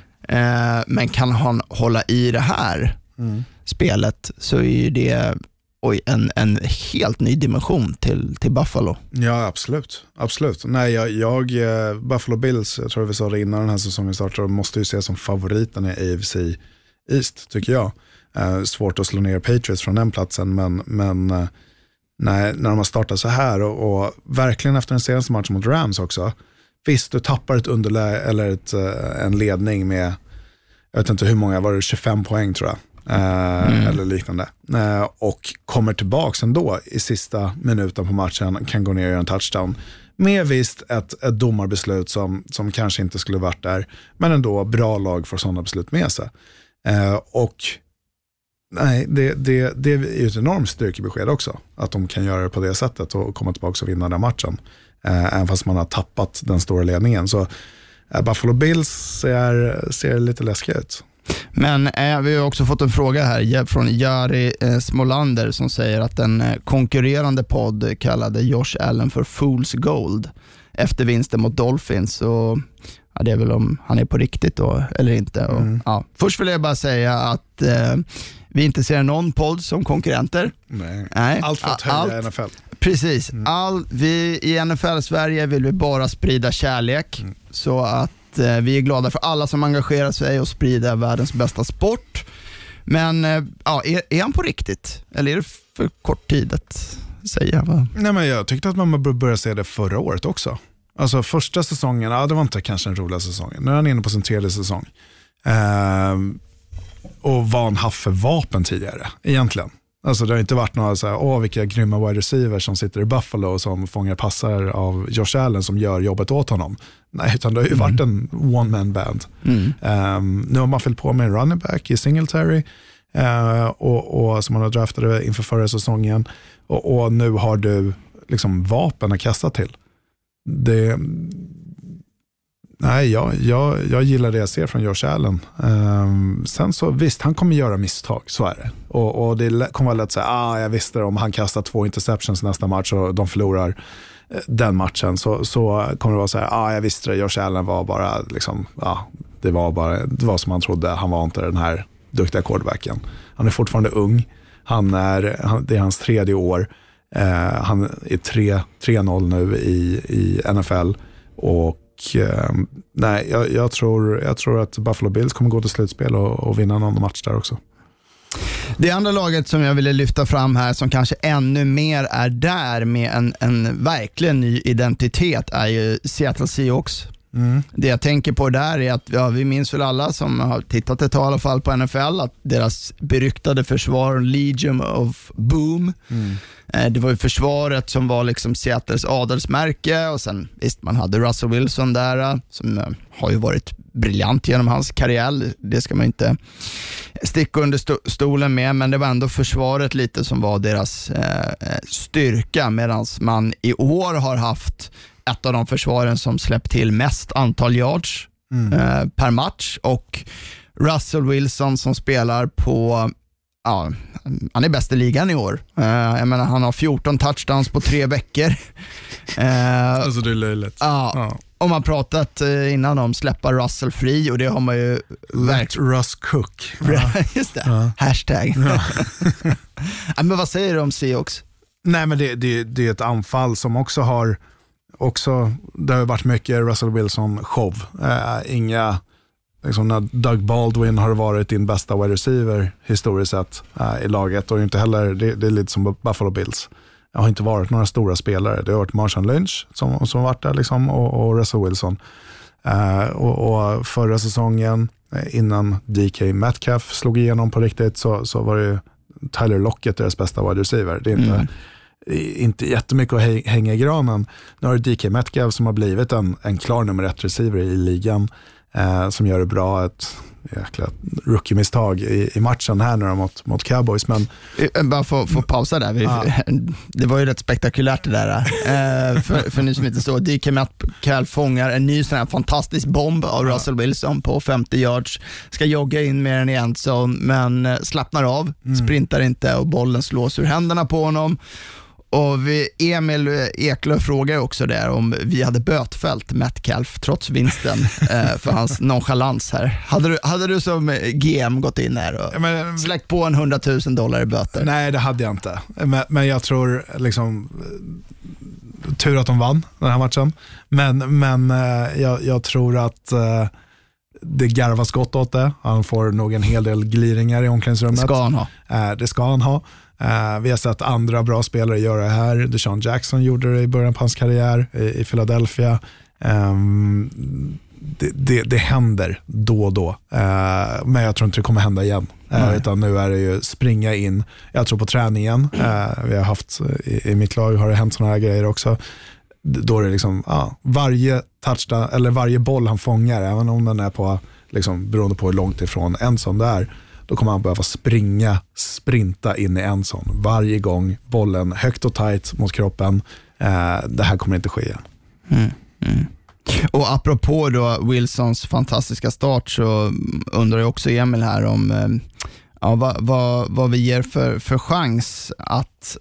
Uh, men kan han hålla i det här mm. spelet, så är ju det oj, en, en helt ny dimension till, till Buffalo. Ja, absolut. absolut. Nej, jag, jag, Buffalo Bills, jag tror vi sa det innan den här säsongen startade, måste ju ses som favoriten i A F C East, tycker jag. Uh, svårt att slå ner Patriots från den platsen, men, men uh, nej, när de har startat så här och, och verkligen efter den senaste matchen mot Rams också, visst, du tappar ett underläge eller ett, uh, en ledning med, jag vet inte hur många, var det tjugofem poäng tror jag, uh, mm. eller liknande, uh, och kommer tillbaka ändå i sista minuten på matchen, kan gå ner och göra en touchdown med visst ett, ett domarbeslut som, som kanske inte skulle varit där, men ändå bra lag för sådana beslut med sig, uh, och nej, det, det, det är ju ett enormt styrkebesked också, att de kan göra det på det sättet och komma tillbaka och vinna den matchen, eh, även fast man har tappat den stora ledningen. Så eh, Buffalo Bills ser, ser lite läskiga ut. Men eh, vi har också fått en fråga här från Jari eh, Smolander, som säger att en eh, konkurrerande podd kallade Josh Allen för Fool's Gold efter vinsten mot Dolphins, och ja, det är väl om han är på riktigt då eller inte. Och, mm. ja. Först vill jag bara säga att eh, vi inte ser någon podd som konkurrenter. Nej. Nej. Allt för att höja Allt. N F L. Precis. Mm. All, vi i N F L-Sverige vill vi bara sprida kärlek. Mm. Så att eh, vi är glada för alla som engagerar sig och sprider världens bästa sport. Men ja, är, är han på riktigt? Eller är det för kort tid att säga? Vad? Nej, men jag tyckte att man började se det förra året också. Alltså första säsongen, ja, det var inte kanske den roliga säsongen. Nu är han inne på sin tredje säsong. Ehm, och vad han haft för vapen tidigare, egentligen. Alltså det har inte varit några så här, åh vilka grymma wide receivers som sitter i Buffalo och som fångar passar av Josh Allen som gör jobbet åt honom. Nej, utan det har ju mm. varit en one-man band. Mm. Um, nu har man fyllt på med en running back i Singletary uh, och, och som man har draftat inför förra säsongen. Och, och nu har du liksom vapen att kasta till. Det... Nej, jag, jag, jag gillar det jag ser från Josh Allen. Um, sen så, visst, han kommer göra misstag, så är det. Och, och det kommer vara lätt att säga, ah, jag visste det, om han kastar två interceptions nästa match och de förlorar den matchen, så, så kommer det vara så här, ah, jag visste det, Josh Allen var bara, liksom, ah, det var bara, det var som han trodde, han var inte den här duktiga quarterbacken. Han är fortfarande ung, han är, han, det är hans tredje år, uh, han är tre noll nu i, i N F L och nej, jag, jag, tror, jag tror att Buffalo Bills kommer gå till slutspel och, och vinna någon match där också. Det andra laget som jag ville lyfta fram här, som kanske ännu mer är där med en, en verkligen ny identitet, är ju Seattle Seahawks. Mm. Det jag tänker på där är att ja, vi minns väl alla som har tittat ett tag i alla fall på N F L att deras beryktade försvar, Legion of Boom, mm. eh, det var ju försvaret som var liksom Seattles adelsmärke, och sen visst, man hade Russell Wilson där som eh, har ju varit briljant genom hans karriär, det ska man inte sticka under sto- stolen med, men det var ändå försvaret lite som var deras eh, styrka, medan man i år har haft ett av de försvaren som släppt till mest antal yards mm. eh, per match, och Russell Wilson som spelar på ja, han är bäst i ligan i år. Eh, jag menar, han har fjorton touchdowns på tre veckor. Eh, alltså det är löjligt. Ja, ja. Om man pratat innan om släppa Russell fri, och det har man ju verkl- Russ Cook. Just det. Ja. Hashtag. Ja. Ja, men vad säger du om Seahawks? Nej, men det, det, det är ett anfall som också har också, det har varit mycket Russell Wilson-show. Eh, inga, liksom när Doug Baldwin har varit din bästa wide receiver historiskt sett eh, i laget, och inte heller, det, det är lite som Buffalo Bills. Det har inte varit några stora spelare. Det har varit Marshawn Lynch som, som varit där liksom, och, och Russell Wilson. Eh, och, och förra säsongen innan D K Metcalf slog igenom på riktigt så, så var det Tyler Lockett deras bästa wide receiver. Det är inte... Mm. inte jättemycket att hänga i granen. Nu har det D K Metcalf som har blivit en, en klar nummer ett receiver i ligan eh, som gör det bra, ett jäkla rookie-misstag i, i matchen här nu mot, mot Cowboys. Men bara få, få pausa där. Vi, ja. Det var ju rätt spektakulärt det där. Eh, för, för ni som inte så, D K Metcalf fångar en ny sån här fantastisk bomb av ja. Russell Wilson på femtio yards. Ska jogga in med den i endzone, men slappnar av, mm. sprintar inte, och bollen slås ur händerna på honom. Och vi, Emil Eklöf frågar också där om vi hade bötfällt Metcalf trots vinsten eh, för hans nonchalans här. Hade du, hade du som G M gått in här och men, släckt på en hundratusen dollar i böter? Nej, det hade jag inte. Men, men jag tror liksom tur att de vann den här matchen. Men, men jag, jag tror att det garvas gott åt det. Han får nog en hel del gliringar i omklädningsrummet. Det ska han ha. Eh, det ska han ha. Uh, vi har sett andra bra spelare göra det här. Deshaun Jackson gjorde det i början på hans karriär i, i Philadelphia. Um, det, det, det händer då och då. Uh, men jag tror inte det kommer hända igen. Uh, utan nu är det ju springa in. Jag tror på träningen. Uh, vi har haft, i, i mitt lag har det hänt sådana här grejer också. Då är det liksom, uh, varje touchdown, eller varje boll han fångar, även om den är på, liksom, beroende på hur långt ifrån en som det är, då kommer han behöva springa, sprinta in i en sån. Varje gång bollen högt och tajt mot kroppen. Eh, det här kommer inte ske igen. Mm, mm. Och apropå då Wilsons fantastiska start, så undrar jag också Emil här om eh, ja, vad, vad, vad vi ger för, för chans att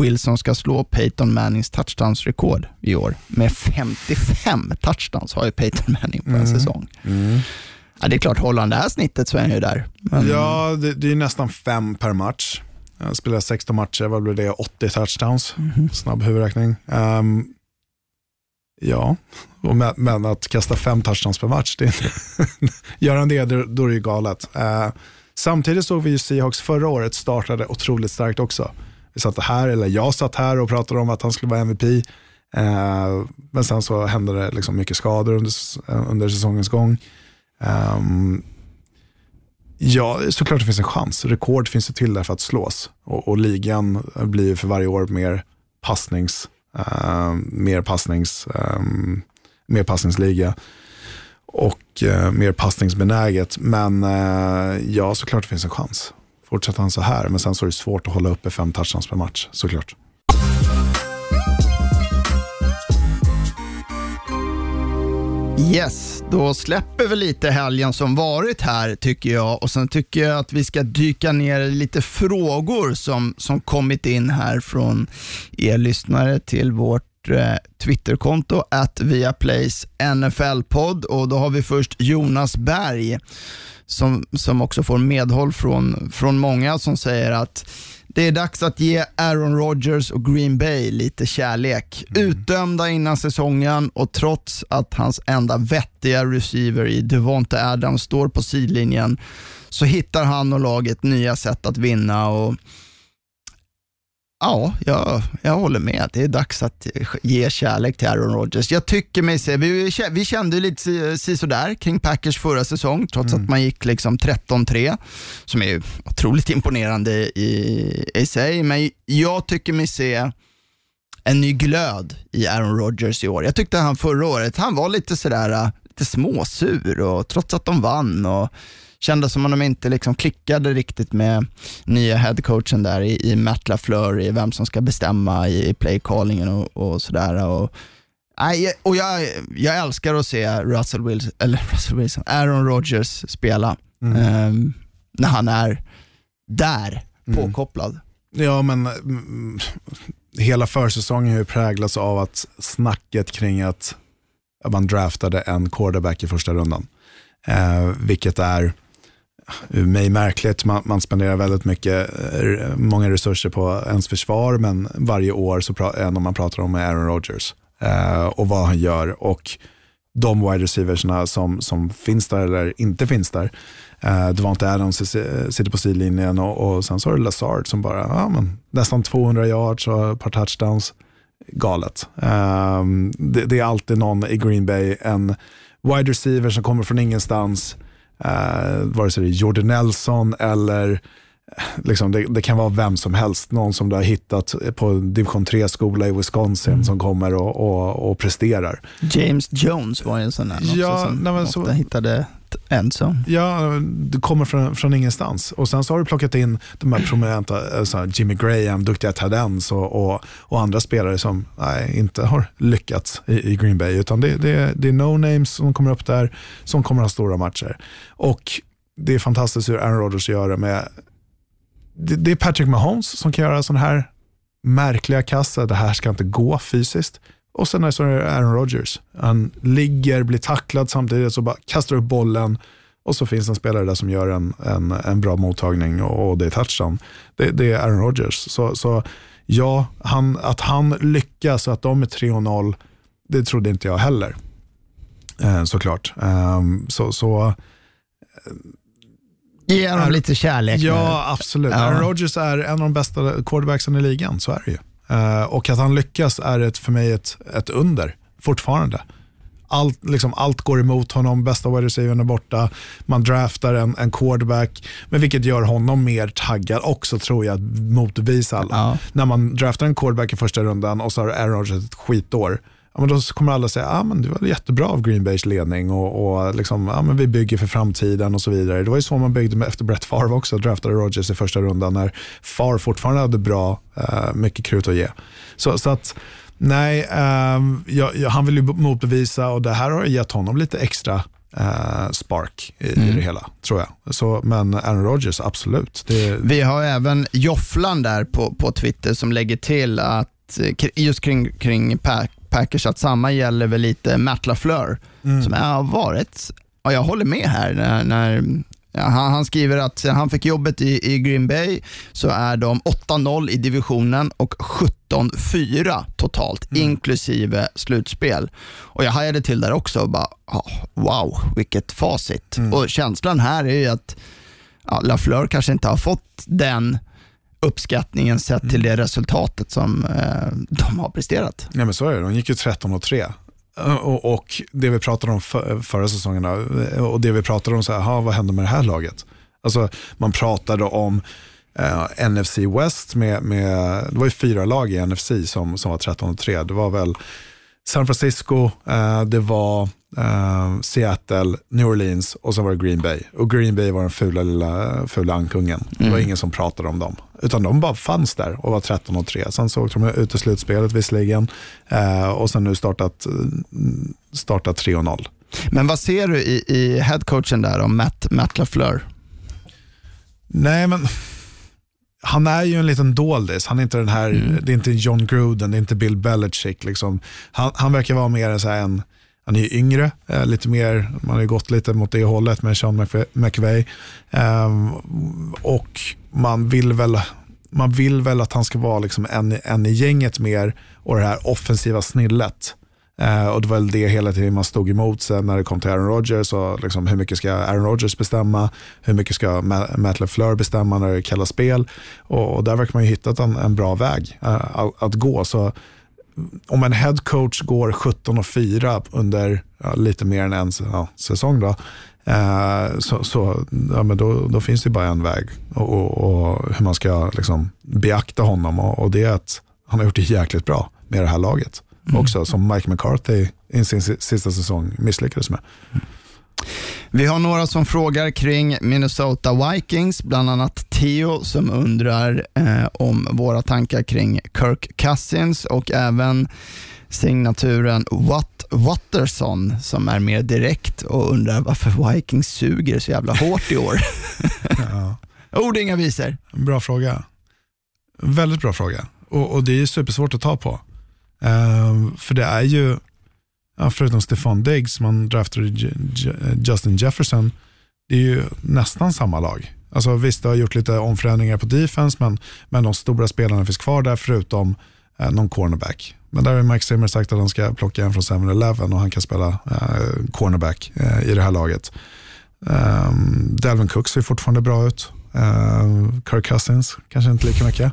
Wilson ska slå Peyton Mannings touchdowns-rekord i år. Med femtiofem touchdowns har ju Peyton Manning på en mm, säsong. Mm. Ja, det är klart, håller han det här snittet så är han ju där. Men... Ja, det, det är ju nästan fem per match. Jag spelar sexton matcher, vad blir det? åttio touchdowns. Mm-hmm. Snabb huvudräkning. Um, ja, och med, men att kasta fem touchdowns per match, det är inte... Gör han det, då är det ju galet. Uh, Samtidigt såg vi ju Seahawks förra året startade otroligt starkt också. Vi satt här, eller jag satt här och pratade om att han skulle vara M V P. Eh, men sen så hände det liksom mycket skador under, under säsongens gång. Um, ja, såklart det finns en chans. Rekord finns ju till där för att slås. Och, och ligan blir för varje år mer passnings, eh, mer passnings, eh, mer passningsliga. Och eh, mer passningsbenäget. Men eh, ja, såklart det finns en chans. Fortsätter han så här, men sen så är det svårt att hålla uppe fem touchdowns per match, såklart. Yes, då släpper vi lite helgen som varit här, tycker jag. Och sen tycker jag att vi ska dyka ner lite frågor som, som kommit in här från er lyssnare till vårt Twitterkonto at Viaplays N F L-podd. Och då har vi först Jonas Berg som, som också får medhåll från, från många som säger att det är dags att ge Aaron Rodgers och Green Bay lite kärlek. Mm. Utdömda innan säsongen, och trots att hans enda vettiga receiver i Devonta Adams står på sidlinjen så hittar han och laget nya sätt att vinna. Och ja, jag, jag håller med. Det är dags att ge kärlek till Aaron Rodgers. Jag tycker mig se, vi, vi kände lite sådär kring Packers förra säsong, trots mm. att man gick liksom tretton tre, som är otroligt imponerande i, i sig. Men jag tycker mig se en ny glöd i Aaron Rodgers i år. Jag tyckte han förra året, han var lite sådär lite småsur, och trots att de vann och kändes som om de inte liksom klickade riktigt med nya headcoachen där i, i Matt LaFleur, i vem som ska bestämma i, i playcallingen och, och sådär. Och, och jag, jag älskar att se Russell Wilson, eller Russell Wilson, Aaron Rodgers spela mm. eh, när han är där mm. påkopplad. Ja, men mm, hela försäsongen har ju präglats av att snacket kring att man draftade en quarterback i första rundan. Eh, vilket är ur mig märkligt. Man, man spenderar väldigt mycket r- många resurser på ens försvar, men varje år så pra- när man pratar om Aaron Rodgers eh, och vad han gör och de wide receiversna som, som finns där eller inte finns där. eh, Devonta Adams sitter på sidlinjen, och, och sen så är det Lazard som bara ja, men, nästan tvåhundra yards och ett par touchdowns. Galet. eh, det, det är alltid någon i Green Bay, en wide receiver som kommer från ingenstans, eh, vare sig det är Jordan Nelson eller liksom, det, det kan vara vem som helst, någon som du har hittat på division tre-skola i Wisconsin mm. som kommer och, och, och presterar. James Jones var ju en sån där ja, också, som nej, men så, hittade ensam. Ja, du kommer från, från ingenstans. Och sen så har du plockat in de här prominenta så här, Jimmy Graham, duktiga tight ends och, och, och andra spelare som nej, inte har lyckats i, i Green Bay, utan det, det, det är no-names som kommer upp där, som kommer ha stora matcher. Och det är fantastiskt hur Aaron Rodgers gör det med. Det, det är Patrick Mahomes som kan göra sån här märkliga kassa, det här ska inte gå fysiskt. Och sen är det Aaron Rodgers. Han ligger, blir tacklad samtidigt, så bara kastar upp bollen, och så finns en spelare där som gör en, en, en bra mottagning, och, och det är touchdown. Det, det är Aaron Rodgers. Så, så ja, han, att han lyckas och att de är tre noll, det trodde inte jag heller. Eh, såklart. Eh, så... så eh, Ge honom lite kärlek. Ja, nu. Absolut. Ja. Aaron Rodgers är en av de bästa quarterbacksen i ligan, så är det ju. Uh, och att han lyckas är ett, för mig ett, ett under fortfarande. Allt, liksom, allt går emot honom, bästa wide receivern är borta, man draftar en, en quarterback, men vilket gör honom mer taggad också, tror jag, motvisa alla. Ja. När man draftar en quarterback i första rundan och så har Aaron Rodgers ett skitår, ja, men då kommer alla säga, ah, men det var jättebra av Green Bays ledning, och, och liksom, ah, men vi bygger för framtiden och så vidare. Det var ju så man byggde efter Brett Favre också, draftade Rodgers i första rundan när Favre fortfarande hade bra, eh, mycket krut att ge. Så, så att, nej, eh, jag, jag, han vill ju motbevisa, och det här har gett honom lite extra eh, spark i, mm. i det hela, tror jag. Så, men Aaron Rodgers, absolut. Det... Vi har även Jofflan där på, på Twitter som lägger till att just kring, kring Pack Packers, att samma gäller väl lite Matt LaFleur mm. som har varit, och jag håller med här när, när ja, han, han skriver att han fick jobbet i, i Green Bay, så är de åtta noll i divisionen och sjutton fyra totalt mm. inklusive slutspel, och jag hajade till där också och bara oh, wow, vilket facit mm. och känslan här är ju att ja, LaFleur kanske inte har fått den uppskattningen sett till det resultatet som eh, de har presterat. Nej, men så är det. De gick ju tretton och tre. Och, och det vi pratade om för, förra säsongerna, och det vi pratade om så här, vad hände med det här laget? Alltså man pratade om eh, N F C West med, med det var ju fyra lag i N F C som, som var tretton och tre. Det var väl San Francisco, eh, det var eh, Seattle, New Orleans och så var det Green Bay. Och Green Bay var den fula lilla fula ankungen. Det var mm. ingen som pratade om dem. Utan de bara fanns där och var tretton och tre. Sen såg de ut i slutspelet visserligen. Eh, och sen nu startat, startat tre och noll. Men vad ser du i, i headcoachen där om Matt, Matt LaFleur? Nej, men han är ju en liten doldis. Han är inte den här, mm. det är inte John Gruden, det är inte Bill Belichick liksom. Han, han verkar vara mer så här en, han är ju yngre, eh, lite mer, man har ju gått lite mot det hållet med Sean McVay. Eh, och man vill väl man vill väl att han ska vara liksom en, en i gänget mer och det här offensiva snillet. Eh, och det var väl det hela tiden man stod emot sen när det kom till Aaron Rodgers och liksom, hur mycket ska Aaron Rodgers bestämma, hur mycket ska Matt LaFleur bestämma när det kallas spel, och, och där verkar man ju hittat en, en bra väg eh, att, att gå. Så om en head coach går sjutton och fyra under ja, lite mer än en ja, säsong då, eh, så, så ja, men då, då finns det bara en väg och, och, och hur man ska liksom beakta honom, och, och det är att han har gjort det jäkligt bra med det här laget. Mm. Också som Mike McCarthy i sin sista säsong misslyckades med. Mm. Vi har några som frågar kring Minnesota Vikings, bland annat Theo som undrar eh, om våra tankar kring Kirk Cousins och även signaturen Watt Watterson som är mer direkt och undrar varför Vikings suger så jävla hårt i år. Ja. Ord, inga visor. Bra fråga. Väldigt bra fråga. Och, och det är ju supersvårt att ta på. Uh, för det är ju ja, förutom Stefan Diggs man draftade J- J- Justin Jefferson, det är ju nästan samma lag. Alltså visst, det har gjort lite omförändringar på defense, men, men de stora spelarna finns kvar där förutom uh, någon cornerback. Men där har Mike Zimmer sagt att han ska plocka en från seven eleven och han kan spela uh, cornerback uh, i det här laget. uh, Dalvin Cook ser fortfarande bra ut. uh, Kirk Cousins kanske inte lika mycket.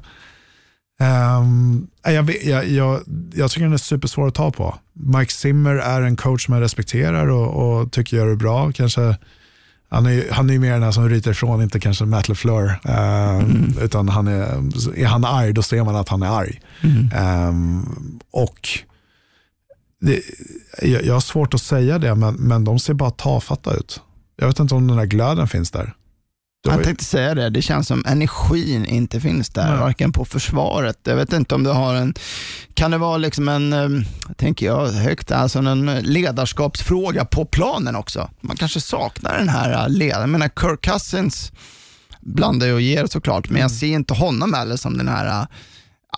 Um, jag, jag, jag, jag tycker den är supersvår att ta på. Mike Zimmer är en coach som jag respekterar och, och tycker gör det bra. Kanske, han är ju han är mer den här som ryter ifrån, inte kanske Matt LaFleur. um, mm. Utan han är, är han arg, då ser man att han är arg. mm. um, Och det, jag, jag har svårt att säga det, men, men de ser bara tafatta ut. Jag vet inte om den där glöden finns där. Jag tänkte säga det, det känns som energin inte finns där, nej. Varken på försvaret. Jag vet inte om du har en, kan det vara liksom en, tänker jag högt, alltså en ledarskapsfråga på planen också. Man kanske saknar den här ledaren. Jag menar, Kirk Cousins blandar ju och ger såklart, men jag ser inte honom eller som den här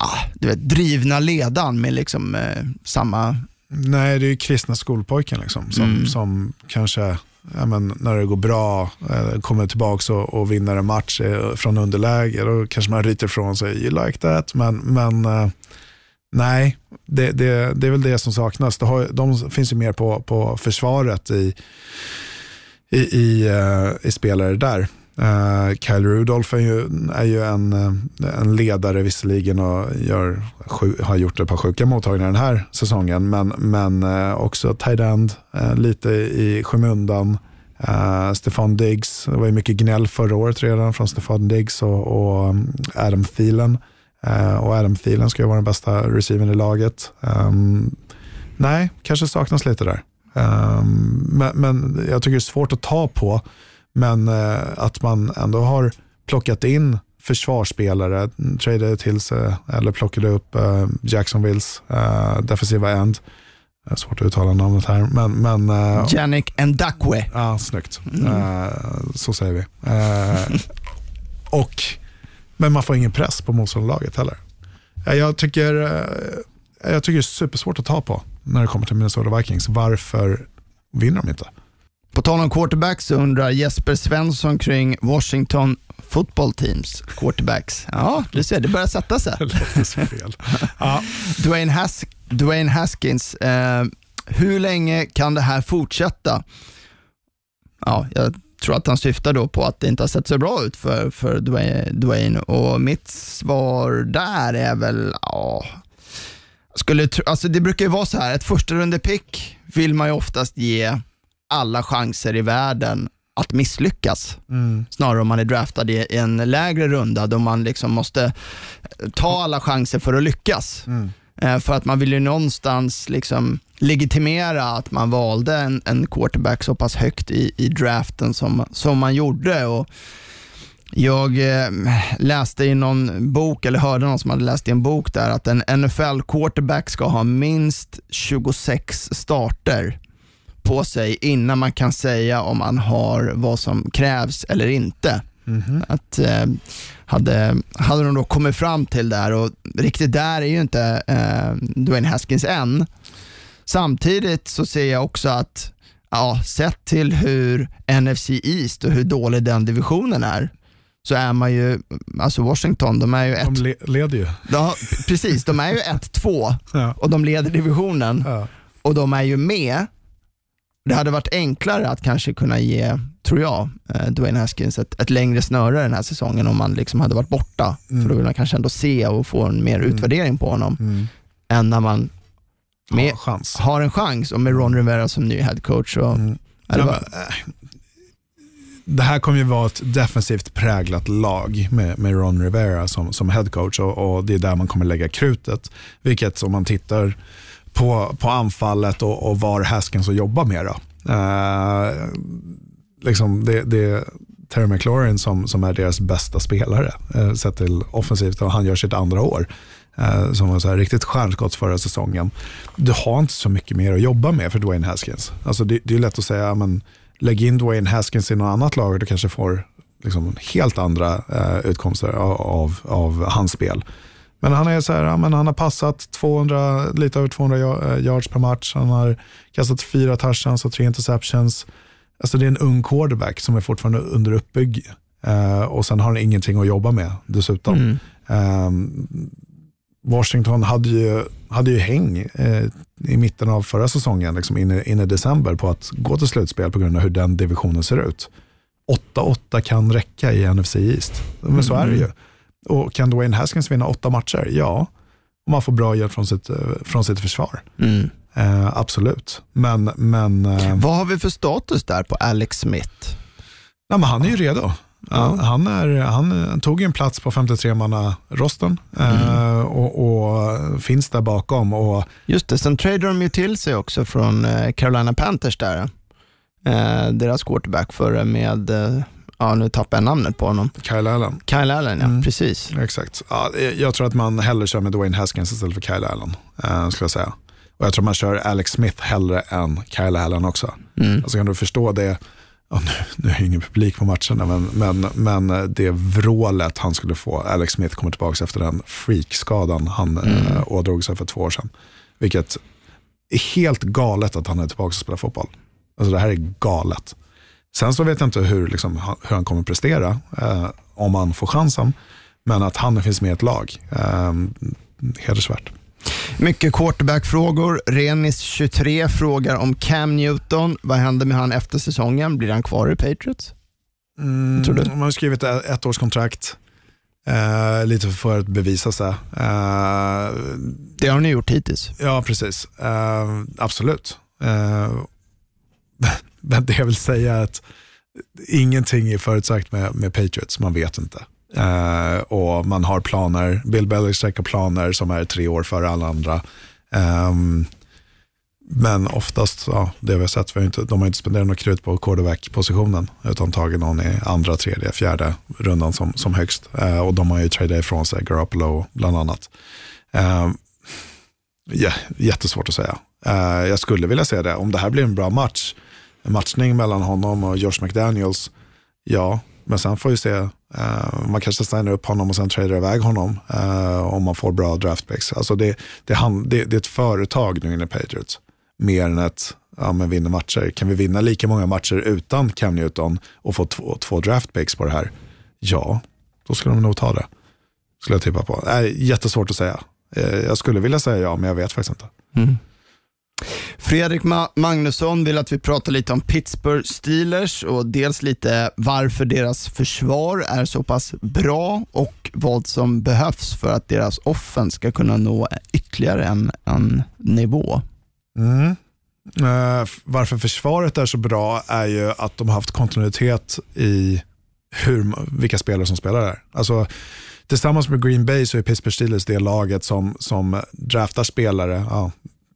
ah, du vet, drivna ledaren med liksom eh, samma... Nej, det är ju kristna skolpojken liksom, som, mm. som kanske... Ja, men när det går bra, eh, kommer tillbaka och, och vinner en match eh, från underläge, då kanske man ryter från sig, you like that, men, men eh, nej, det, det, det är väl det som saknas. Det har, de finns ju mer på, på försvaret i, i, i, eh, i spelare där. Uh, Kyle Rudolph är ju, är ju en, en ledare visserligen och gör, har gjort ett par sjuka mottagningar den här säsongen, men, men uh, också tight end, uh, lite i skymundan. uh, Stefan Diggs, det var ju mycket gnäll förra året redan från Stefan Diggs och, och Adam Thielen, uh, och Adam Thielen ska ju vara den bästa receivern i laget. Um, nej, kanske saknas lite där. um, men, men jag tycker det är svårt att ta på. Men eh, att man ändå har plockat in försvarsspelare, tradade till sig eller plockade upp eh, Jacksonvilles eh, defensiva end. Det är svårt att uttala namnet här, men, men eh, Yannick Ndakwe. Ja, snyggt. Mm. Eh, så säger vi. Eh, och men man får ingen press på motståndarlaget heller. Jag tycker eh, jag tycker det är supersvårt att ta på när det kommer till Minnesota Vikings. Varför vinner de inte? På tal om quarterbacks undrar Jesper Svensson kring Washington Football Teams quarterbacks. Ja, du ser, det börjar sätta sig. Det låter så fel. Ja. Dwayne, Has- Dwayne Haskins, eh, hur länge kan det här fortsätta? Ja, jag tror att han syftar då på att det inte har sett så bra ut för, för Dwayne. Och mitt svar där är väl, ja, skulle, alltså det brukar ju vara så här, ett första rundepick vill man ju oftast ge alla chanser i världen att misslyckas. Mm. Snarare om man är draftad i en lägre runda då man liksom måste ta alla chanser för att lyckas. Mm. För att man vill ju någonstans liksom legitimera att man valde en, en quarterback så pass högt i, i draften som, som man gjorde. Och jag eh, läste i någon bok, eller hörde någon som hade läst i en bok där, att en N F L-quarterback ska ha minst tjugosex starter på sig innan man kan säga om man har vad som krävs eller inte. Mm-hmm. Att eh, hade, hade de då kommit fram till där, och riktigt där är ju inte eh, Dwayne Haskins än. Samtidigt så ser jag också att, ja, sett till hur N F C East och hur dålig den divisionen är, så är man ju, alltså Washington, de är ju ett, de leder ju. De, precis, de är ju ett två ja. Och de leder divisionen, ja. Och de är ju med. Det hade varit enklare att kanske kunna ge, tror jag, Dwayne Haskins ett, ett längre snöre den här säsongen om man liksom hade varit borta. Mm. För då vill man kanske ändå se och få en mer mm. utvärdering på honom mm. än när man med, ja, chans. har en chans. Och med Ron Rivera som ny headcoach. Mm. Ja, det, bara... det här kommer ju vara ett defensivt präglat lag med, med Ron Rivera som, som headcoach, och, och det är där man kommer lägga krutet. Vilket om man tittar på, på anfallet och, och var Haskins och jobbar med då. Eh, liksom det, det är Terry McLaurin som, som är deras bästa spelare eh, sett till offensivt, och han gör sitt andra år eh, som var så här riktigt stjärnskott förra säsongen. Du har inte så mycket mer att jobba med för Dwayne Haskins. Alltså det, det är lätt att säga, men lägg in Dwayne Haskins i något annat lag och du kanske får liksom helt andra eh, utkomster av, av, av hans spel. Men han är så här, ja, men han har passat tvåhundra, lite över tvåhundra yards per match. Han har kastat fyra touchdowns och tre interceptions. Alltså det är en ung quarterback som är fortfarande under uppbygg. Eh, och sen har han ingenting att jobba med dessutom. Mm. Eh, Washington hade ju, hade ju häng eh, i mitten av förra säsongen, liksom in i, in i december, på att gå till slutspel på grund av hur den divisionen ser ut. åtta åtta kan räcka i N F C East. Men mm. så är det ju. Och kan Dwayne Haskins vinna åtta matcher? Ja, om man får bra hjälp från sitt, från sitt försvar. Mm. Eh, absolut. Men, men, eh... vad har vi för status där på Alex Smith? Nej, men han är ju redo. Ja. Han, är, han tog en plats på femtiotre-manna-rosten mm. och, och finns där bakom. Och... just det, sen tradar de ju till sig också från Carolina Panthers där. Eh, deras quarterback för med... ja, nu tappar jag namnet på honom. Kyle Allen. Kyle Allen, ja, mm. precis. Exakt. Ja, jag tror att man hellre kör med Dwayne Haskins istället för Kyle Allen, eh, skulle jag säga. Och jag tror man kör Alex Smith hellre än Kyle Allen också. Mm. Alltså kan du förstå det, ja, nu, nu är det ingen publik på matcherna, men, men, men det vrålet han skulle få. Alex Smith kommer tillbaka efter den freakskadan han mm. eh, ådrog sig för två år sedan. Vilket är helt galet att han är tillbaka och spelar fotboll. Alltså det här är galet. Sen så vet jag inte hur, liksom, hur han kommer prestera eh, om han får chansen. Men att han finns med i ett lag, eh, hedersvärt. Mycket quarterback-frågor. Renis tjugotre frågar om Cam Newton. Vad händer med han efter säsongen? Blir han kvar i Patriots? Mm, tror du? Man har skrivit ett, ett års kontrakt. Eh, lite för att bevisa sig. Eh, det har ni gjort hittills. Ja, precis. Eh, absolut. Eh, Men det jag vill säga är att ingenting är förutsagt med, med Patriots. Man vet inte. Eh, och man har planer. Bill Belichick har planer som är tre år före alla andra. Eh, men oftast, ja, det vi har sett, vi har inte, de har inte spenderat något krut på quarterback-positionen. Utan tagit någon i andra, tredje, fjärde rundan som, som högst. Eh, och de har ju tradat ifrån sig Garoppolo bland annat. Eh, yeah, jättesvårt att säga. Eh, jag skulle vilja säga det. Om det här blir en bra match, en matchning mellan honom och Josh McDaniels, ja, men sen får vi se, eh, man kanske stannar upp honom och sen tradar iväg honom eh, om man får bra draftpicks. Alltså det, det, hand, det, det är ett företag nu inne i Patriots, mer än ett, ja, men vinna matcher. Kan vi vinna lika många matcher utan Cam Newton och få två, två draftpicks på det här? Ja, då skulle de nog ta det, skulle jag tippa på. Äh, jättesvårt att säga. eh, jag skulle vilja säga ja, men jag vet faktiskt inte. Mm. Fredrik Ma- Magnusson vill att vi pratar lite om Pittsburgh Steelers och dels lite varför deras försvar är så pass bra och vad som behövs för att deras offense ska kunna nå ytterligare en, en nivå. Mm. Uh, varför försvaret är så bra är ju att de har haft kontinuitet i hur, vilka spelare som spelar där. Alltså, tillsammans med Green Bay så är Pittsburgh Steelers det laget som, som draftar spelare, ja,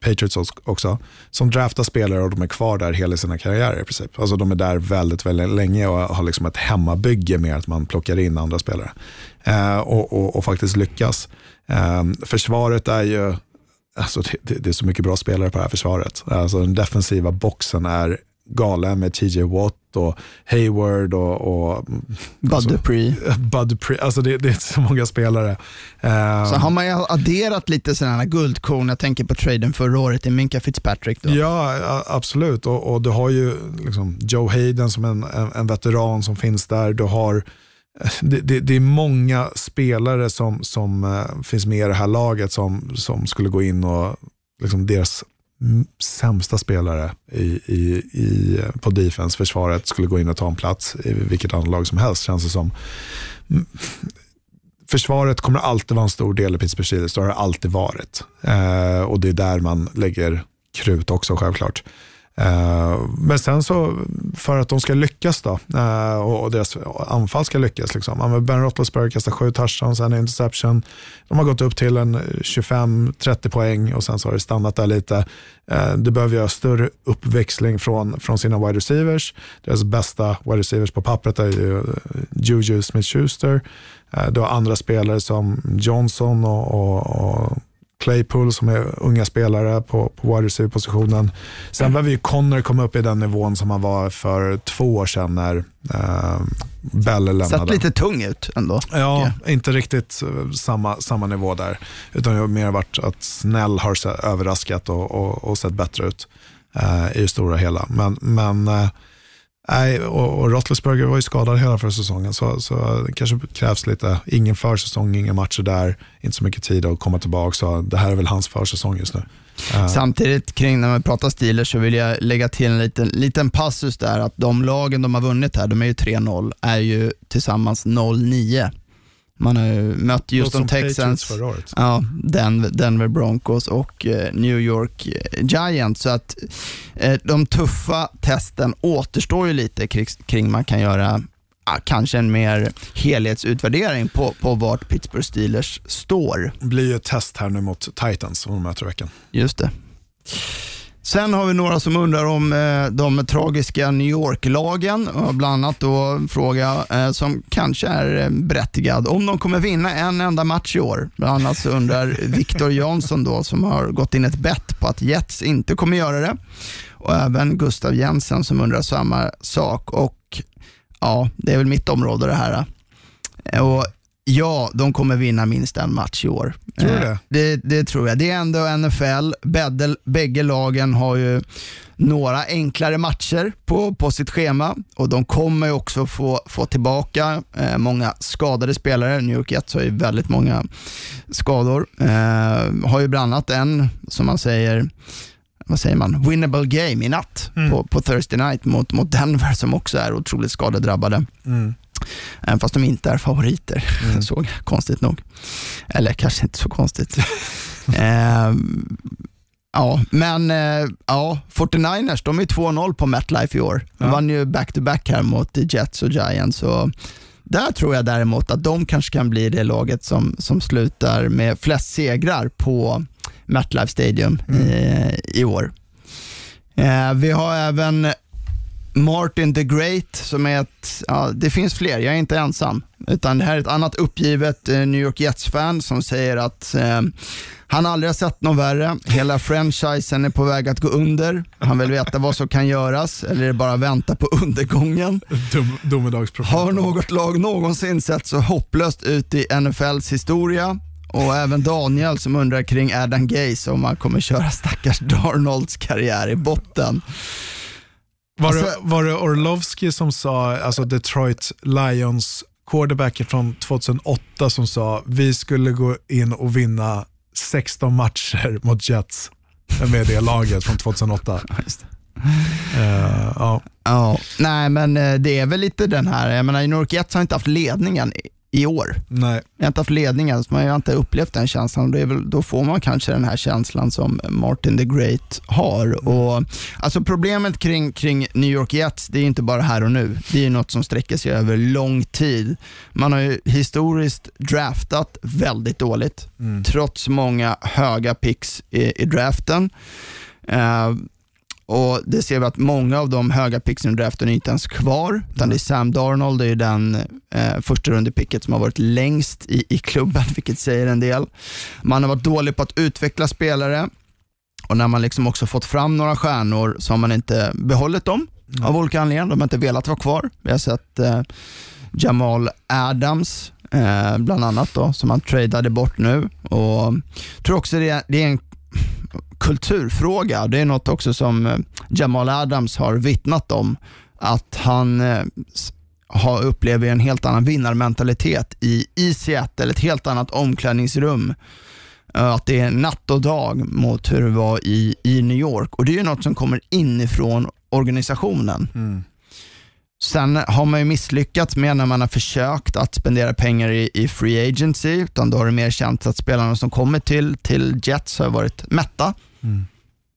Patriots också, som draftar spelare och de är kvar där hela sina karriärer i princip. Alltså de är där väldigt, väldigt länge och har liksom ett hemmabygge med att man plockar in andra spelare uh, och, och, och faktiskt lyckas. Uh, försvaret är ju Alltså, det, det är så mycket bra spelare på det här försvaret. Alltså, den defensiva boxen är galen med T J Watt och Hayward och, och Bud alltså, Dupree. Bud Dupree. Alltså, det, det är så många spelare. Um, så har man ju adderat lite sådana här guldkorn. Jag tänker på traden förra året i Minka Fitzpatrick. Då. Ja, absolut. Och, och du har ju liksom Joe Hayden som en, en, en veteran som finns där. Du har... Det, det, det är många spelare som, som finns med i det här laget som, som skulle gå in och liksom deras sämsta spelare i, i, i, på defense, försvaret skulle gå in och ta en plats i vilket annat lag som helst, känns det som. Försvaret kommer alltid vara en stor del i Pittsburgh Steelers, det har alltid varit, eh, och det är där man lägger krut också, självklart. Uh, men sen så för att de ska lyckas då uh, och, och deras anfall ska lyckas liksom. Ben Roethlisberger kastar sju touchdowns, en interception, de har gått upp till en tjugofem trettio poäng och sen så har det stannat där lite. uh, det behöver göra större uppväxling från, från sina wide receivers. Deras bästa wide receivers på pappret är ju Juju Smith-Schuster, uh, du har andra spelare som Johnson och, och, och Claypool som är unga spelare på, på wide receiver-positionen. Sen behöver ju Connor komma upp i den nivån som han var för två år sedan när eh, Bell lämnade. Satt lite tung ut ändå. Ja, okay. Inte riktigt samma, samma nivå där. Utan det har mer varit att Snell har sett, överraskat och, och, och sett bättre ut eh, i det stora hela. Men, men eh, nej, och, och Roethlisberger var ju skadad hela förra säsongen, så, så det kanske krävs lite, ingen försäsong, inga matcher där, inte så mycket tid att komma tillbaka, så det här är väl hans försäsong just nu. Samtidigt kring när man pratar Steelers så vill jag lägga till en liten, liten passus där, att de lagen de har vunnit här, de är ju tre noll, är ju tillsammans noll nio. Man har ju mött just de Texans, ja, Denver, Denver Broncos och eh, New York Giants, så att eh, de tuffa testen återstår ju lite kring, kring man kan göra ah, kanske en mer helhetsutvärdering på, på vart Pittsburgh Steelers står. Det blir ju ett test här nu mot Titans om de möter veckan. Just det. Sen har vi några som undrar om eh, de tragiska New York-lagen, och bland annat då fråga eh, som kanske är berättigad om de kommer vinna en enda match i år. Bland annat så undrar Victor Jansson då, som har gått in ett bett på att Jets inte kommer göra det, och även Gustav Jensen som undrar samma sak. Och ja, det är väl mitt område det här. Och ja, de kommer vinna minst en match i år. Tror du det? Det, det tror jag. Det är ändå N F L. Bägge, bägge lagen har ju några enklare matcher på, på sitt schema. Och de kommer ju också få, få tillbaka eh, många skadade spelare. New York Jets har ju väldigt många skador. Eh, har ju bland annat en, som man säger... vad säger man, winnable game i natt mm. på, på Thursday night mot, mot Denver, som också är otroligt skadedrabbade. Mm. Även fast de inte är favoriter. Mm. Såg konstigt nog. Eller kanske inte så konstigt. eh, ja, men eh, ja, fyrtionioers, de är två noll på MetLife i år. De ja. vann ju back-to-back här mot Jets och Giants, så där tror jag däremot att de kanske kan bli det laget som, som slutar med flest segrar på MetLife Stadium mm. i, i år. Eh, vi har även Martin the Great som är ett, ja, det finns fler, jag är inte ensam, utan det här är ett annat uppgivet eh, New York Jets-fan som säger att eh, han aldrig har sett någon värre, hela franchisen är på väg att gå under, han vill veta vad som kan göras, eller är det bara vänta på undergången? Domedagsprofeten. Har något lag någonsin sett så hopplöst ut i N F L:s historia? Och även Daniel som undrar kring Adam Gase, om han kommer köra stackars Darnolds karriär i botten. Var det, var det Orlovsky som sa, alltså Detroit Lions quarterbacken från tjugohundraåtta, som sa vi skulle gå in och vinna sexton matcher mot Jets med det laget från tjugohundraåtta. Just det. Uh, ja. Ja, nej, men det är väl lite den här, jag menar, i North Jets har inte haft ledningen i år. Nej. Jag har inte haft ledningen, så man har inte upplevt den känslan. Då, är väl, då får man kanske den här känslan som Martin the Great har. Och, alltså problemet kring, kring New York Jets, det är inte bara här och nu. Det är något som sträcker sig över lång tid. Man har ju historiskt draftat väldigt dåligt. Mm. Trots många höga picks i, i draften. Eh... Uh, Och det ser vi att många av de höga picksen i draften är inte ens kvar, utan det är Sam Darnold, det är den eh, första rundepicket som har varit längst i, i klubben, vilket säger en del. Man har varit dålig på att utveckla spelare, och när man liksom också fått fram några stjärnor så har man inte behållit dem. Mm. Av olika anledningar, de har inte velat vara kvar. Vi har sett eh, Jamal Adams eh, bland annat då, som man tradade bort nu, och tror också det, det är en kulturfråga. Det är något också som Jamal Adams har vittnat om, att han har upplevt en helt annan vinnarmentalitet i, i Seattle, ett helt annat omklädningsrum, att det är natt och dag mot hur det var i, i New York, och det är ju något som kommer inifrån organisationen. Mm. Sen har man ju misslyckats med när man har försökt att spendera pengar i, i free agency, utan då har det mer känts att spelarna som kommer till, till Jets har varit mätta. Mm.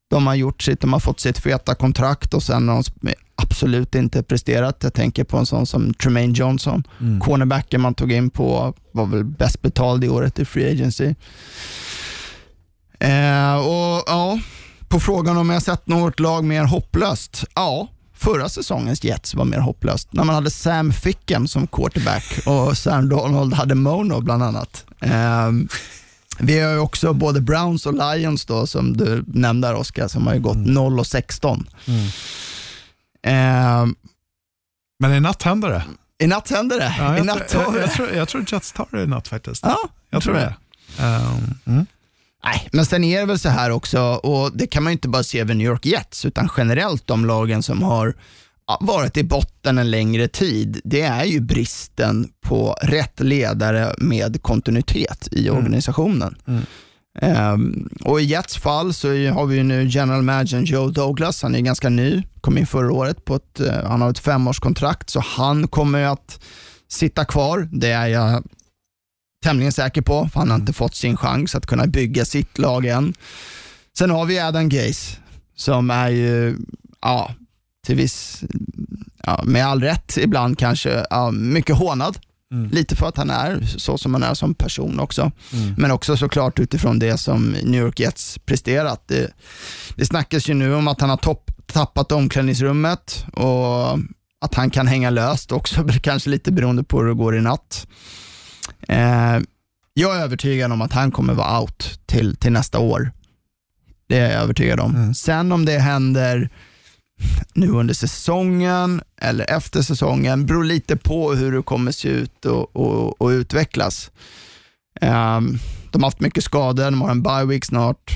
De har gjort sitt, de har fått sitt feta kontrakt, och sen har de absolut inte presterat. Jag tänker på en sån som Tremaine Johnson. Mm. Cornerbacken man tog in på var väl bäst betald i året i free agency. Eh, och ja, på frågan om jag sett något lag mer hopplöst. Ja. Förra säsongens Jets var mer hopplöst. När man hade Sam Fickham som quarterback och Sam Donald hade Mono bland annat. Eh, vi har ju också både Browns och Lions då, som du nämnde, Oskar, som har ju gått mm. noll och sexton. Mm. Eh, Men i natt händer det. I natt händer det. Ja, jag, I natt jag, jag, jag, tror, jag tror Jets tar det i natt faktiskt. Ja, jag, jag tror det. det. Um, mm. Nej, men sen är det väl så här också, och det kan man ju inte bara se över New York Jets, utan generellt de lagen som har varit i botten en längre tid, det är ju bristen på rätt ledare med kontinuitet i organisationen. Mm. Mm. Um, och i Jets fall så har vi ju nu general manager Joe Douglas, han är ganska ny, kom in förra året på ett, han har ett femårskontrakt, så han kommer att sitta kvar, det är jag tämligen säker på, för han har inte fått sin chans att kunna bygga sitt lag än. Sen har vi Adam Gase, som är ju ja, till viss ja, med all rätt ibland kanske ja, mycket hånad. Mm. Lite för att han är så som han är som person också. Mm. Men också såklart utifrån det som New York Jets presterat. Det, det snackas ju nu om att han har topp, tappat omklädningsrummet, och att han kan hänga löst också, kanske lite beroende på hur det går i natt. Eh, jag är övertygad om att han kommer vara out till, till nästa år. Det är jag övertygad om. Mm. Sen om det händer nu under säsongen eller efter säsongen beror lite på hur det kommer se ut och, och, och utvecklas. Eh, de har haft mycket skador, de har en bye week snart.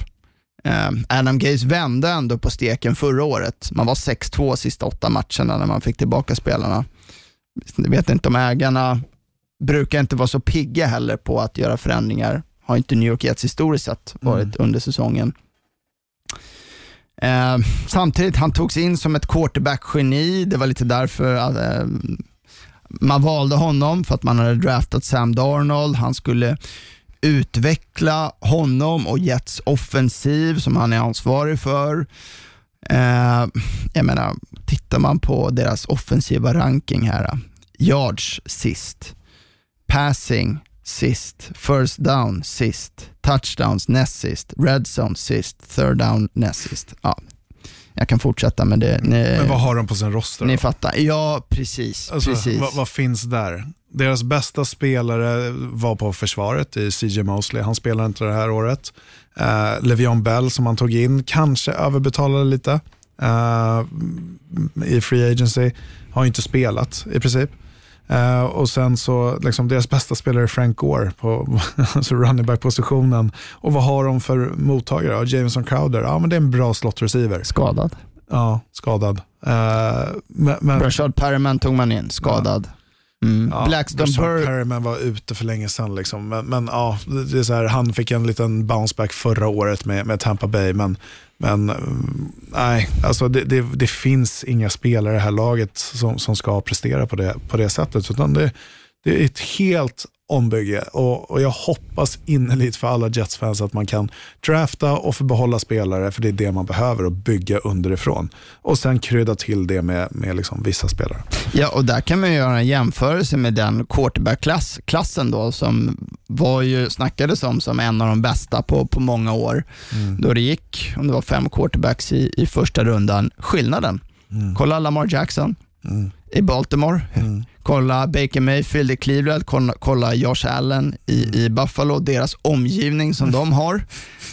eh, Adam Gase vände ändå på steken förra året. Man var sex två sista åtta matcherna när man fick tillbaka spelarna. Jag vet inte om ägarna brukar inte vara så pigga heller på att göra förändringar. Har inte New York Jets historiskt sett varit mm. under säsongen. Eh, samtidigt, han togs in som ett quarterback-geni. Det var lite därför att, eh, man valde honom, för att man hade draftat Sam Darnold. Han skulle utveckla honom och Jets offensiv som han är ansvarig för. Eh, jag menar, tittar man på deras offensiva ranking här. Yards sist. Passing sist, first down sist, touchdowns näst sist, redzone sist, third down näst sist. Ja, jag kan fortsätta med det. Ni, men vad har de på sin roster? Ni då? Fattar. Ja, precis. Alltså, precis. Vad, vad finns där? Deras bästa spelare var på försvaret i C J Mosley. Han spelar inte det här året. Uh, Le'Veon Bell som han tog in kanske överbetalade lite uh, i free agency. Har inte spelat i princip. Uh, och sen så liksom deras bästa spelare Frank Gore på alltså running back positionen och vad har de för mottagare? Ja, Jameson Crowder. Ja, men det är en bra slot receiver. Skadad. Ja, skadad. Eh uh, men, men... Rashad Perriman tog man in skadad. Ja. Mm. Ja, Blackstone Bur- Perryman var ute för länge sedan liksom. men, men ja, det är så här, han fick en liten bounce back förra året med, med Tampa Bay. Men, men nej, alltså det, det, det finns inga spelare i det här laget som, som ska prestera på det, på det sättet. Utan det, det är ett helt ombygge. Och, och jag hoppas innerligt för alla Jets-fans att man kan drafta och få behålla spelare, för det är det man behöver, och bygga underifrån. Och sen krydda till det med, med liksom vissa spelare. Ja, och där kan man göra en jämförelse med den quarterback-klassen då, som var ju, snackades om som en av de bästa på, på många år. Mm. Då det gick, om det var fem quarterbacks i, i första rundan, skillnaden. Mm. Kolla Lamar Jackson. Mm. I Baltimore. Mm. Kolla Baker Mayfield i Cleveland. Kolla, kolla Josh Allen i, mm. i Buffalo. Deras omgivning som de har.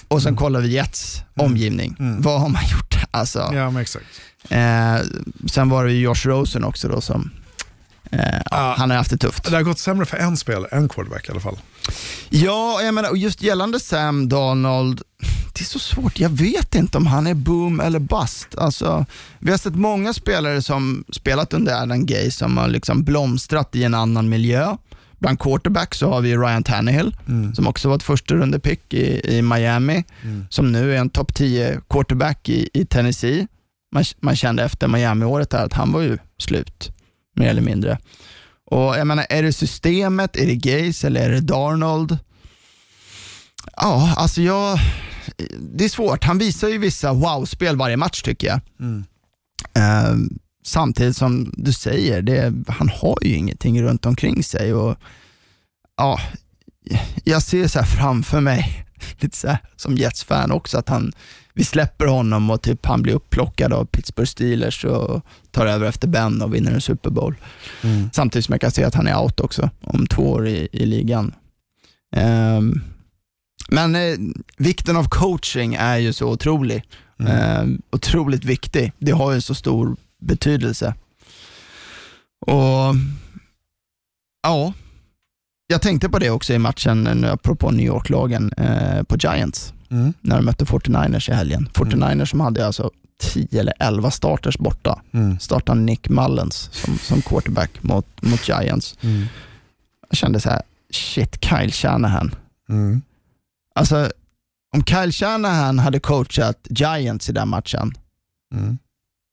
Och sen mm. kollar vi Jets omgivning. Mm. Mm. Vad har man gjort? Alltså, ja, men exakt. Eh, sen var det ju Josh Rosen också då som... Eh, ah, han har haft det tufft. Det har gått sämre för en spelare, en quarterback i alla fall. Ja, jag menar, och just gällande Sam Darnold, det är så svårt. Jag vet inte om han är boom eller bust. Alltså, vi har sett många spelare som spelat under Adam Gay som har liksom blomstrat i en annan miljö. Bland quarterback så har vi Ryan Tannehill, mm. som också var ett första rundepick i, i Miami, mm. som nu är en topp tio quarterback i, i Tennessee. Man, man kände efter Miami-året här att han var ju slut, mer eller mindre. Och jag menar, är det systemet, är det Gaze eller är det Darnold? Ja, alltså jag... Det är svårt. Han visar ju vissa wow-spel varje match, tycker jag. Mm. Eh, samtidigt som du säger, det, han har ju ingenting runt omkring sig. Och ja, jag ser så här framför mig, lite så här, som Jets-fan också, att han... Vi släpper honom och typ han blir upplockad av Pittsburgh Steelers och tar över efter Ben och vinner en Super Bowl. Mm. Samtidigt som jag kan se att han är out också om två år i, i ligan. Um, men eh, vikten av coaching är ju så otrolig. Mm. Um, otroligt viktig. Det har ju så stor betydelse. Och ja, jag tänkte på det också i matchen apropå New York-lagen eh, på Giants. Mm. När de mötte fyrtionio ers i helgen. fyrtionio ers mm. som hade alltså tio eller elva starters borta. Mm. Startade Nick Mullens som, som quarterback mot, mot Giants. Mm. Jag kände så här, shit, Kyle Shanahan. Mm. Alltså, om Kyle Shanahan hade coachat Giants i den matchen, mm.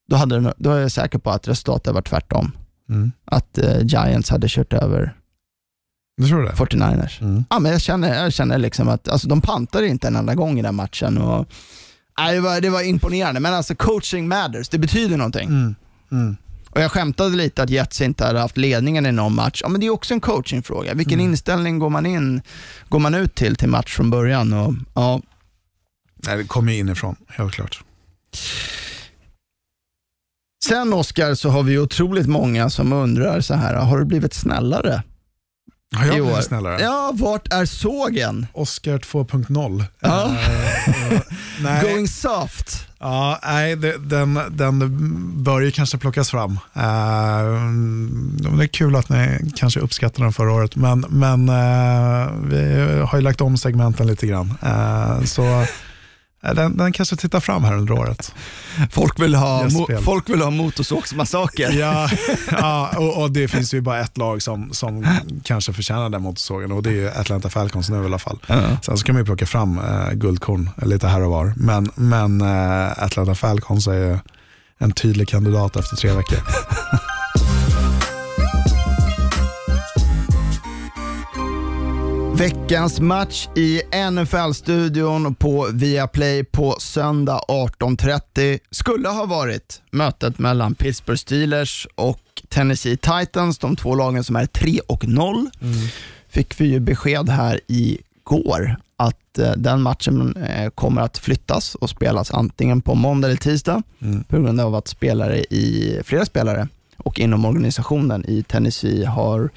då, hade det, då är jag säker på att resultatet var tvärtom. Mm. Att eh, Giants hade kört över... Du tror det? fyrtionio ers. Mm. Ja, men jag känner, jag känner liksom att alltså, de pantade inte en enda gång i den matchen. Och, nej, det, var, det var imponerande. Men alltså, coaching matters. Det betyder någonting. Mm. Mm. Och jag skämtade lite att Jets inte hade haft ledningen i någon match. Ja, men det är också en coachingfråga. Vilken mm. inställning går man in, går man ut till till match från början? Och, ja. Nej, det kommer ju inifrån, helt klart. Sen, Oscar, så har vi otroligt många som undrar så här. Har du blivit snällare? Ja, jag blir snällare. Ja, vart är sågen? Oscar två punkt noll. Ja. Uh, nej. Going soft. Ja, nej, den, den bör ju kanske plockas fram. Uh, det är kul att ni kanske uppskattade den förra året, men, men uh, vi har ju lagt om segmenten lite grann. Uh, så... Den, den kanske tittar fram här under året. Folk vill ha, yes, mo- folk vill ha motorsågsmassaker. Ja, ja, och, och det finns ju bara ett lag som, som kanske förtjänar den motorsågen, och det är ju Atlanta Falcons nu i alla fall. Uh-huh. Sen så kan man ju plocka fram eh, guldkorn lite här och var. Men, men eh, Atlanta Falcons är ju en tydlig kandidat efter tre veckor. Veckans match i N F L-studion på Viaplay på söndag arton trettio skulle ha varit mötet mellan Pittsburgh Steelers och Tennessee Titans, de två lagen som är tre och noll. Mm. Fick vi ju besked här igår att eh, den matchen eh, kommer att flyttas och spelas antingen på måndag eller tisdag, mm. på grund av att spelare i, flera spelare och inom organisationen i Tennessee har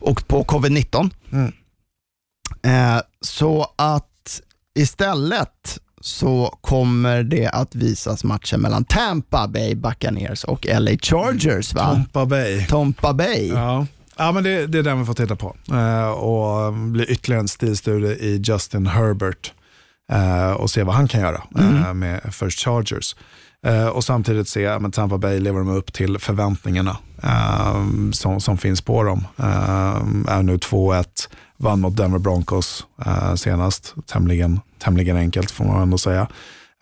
åkt på covid nitton. Mm. Eh, så att istället så kommer det att visas matchen mellan Tampa Bay Buccaneers och L A Chargers, va? Tampa Bay. Tampa Bay. Ja, ja, men det, det är den vi får titta på. Eh, och blir ytterligare en stilstudie i Justin Herbert. eh, och se vad han kan göra mm. eh, med First Chargers. Eh, och samtidigt se men Tampa Bay lever de upp till förväntningarna eh, som, som finns på dem. Eh, är nu två ett, vann mot Denver Broncos eh, senast. Tämligen, tämligen enkelt får man ändå säga.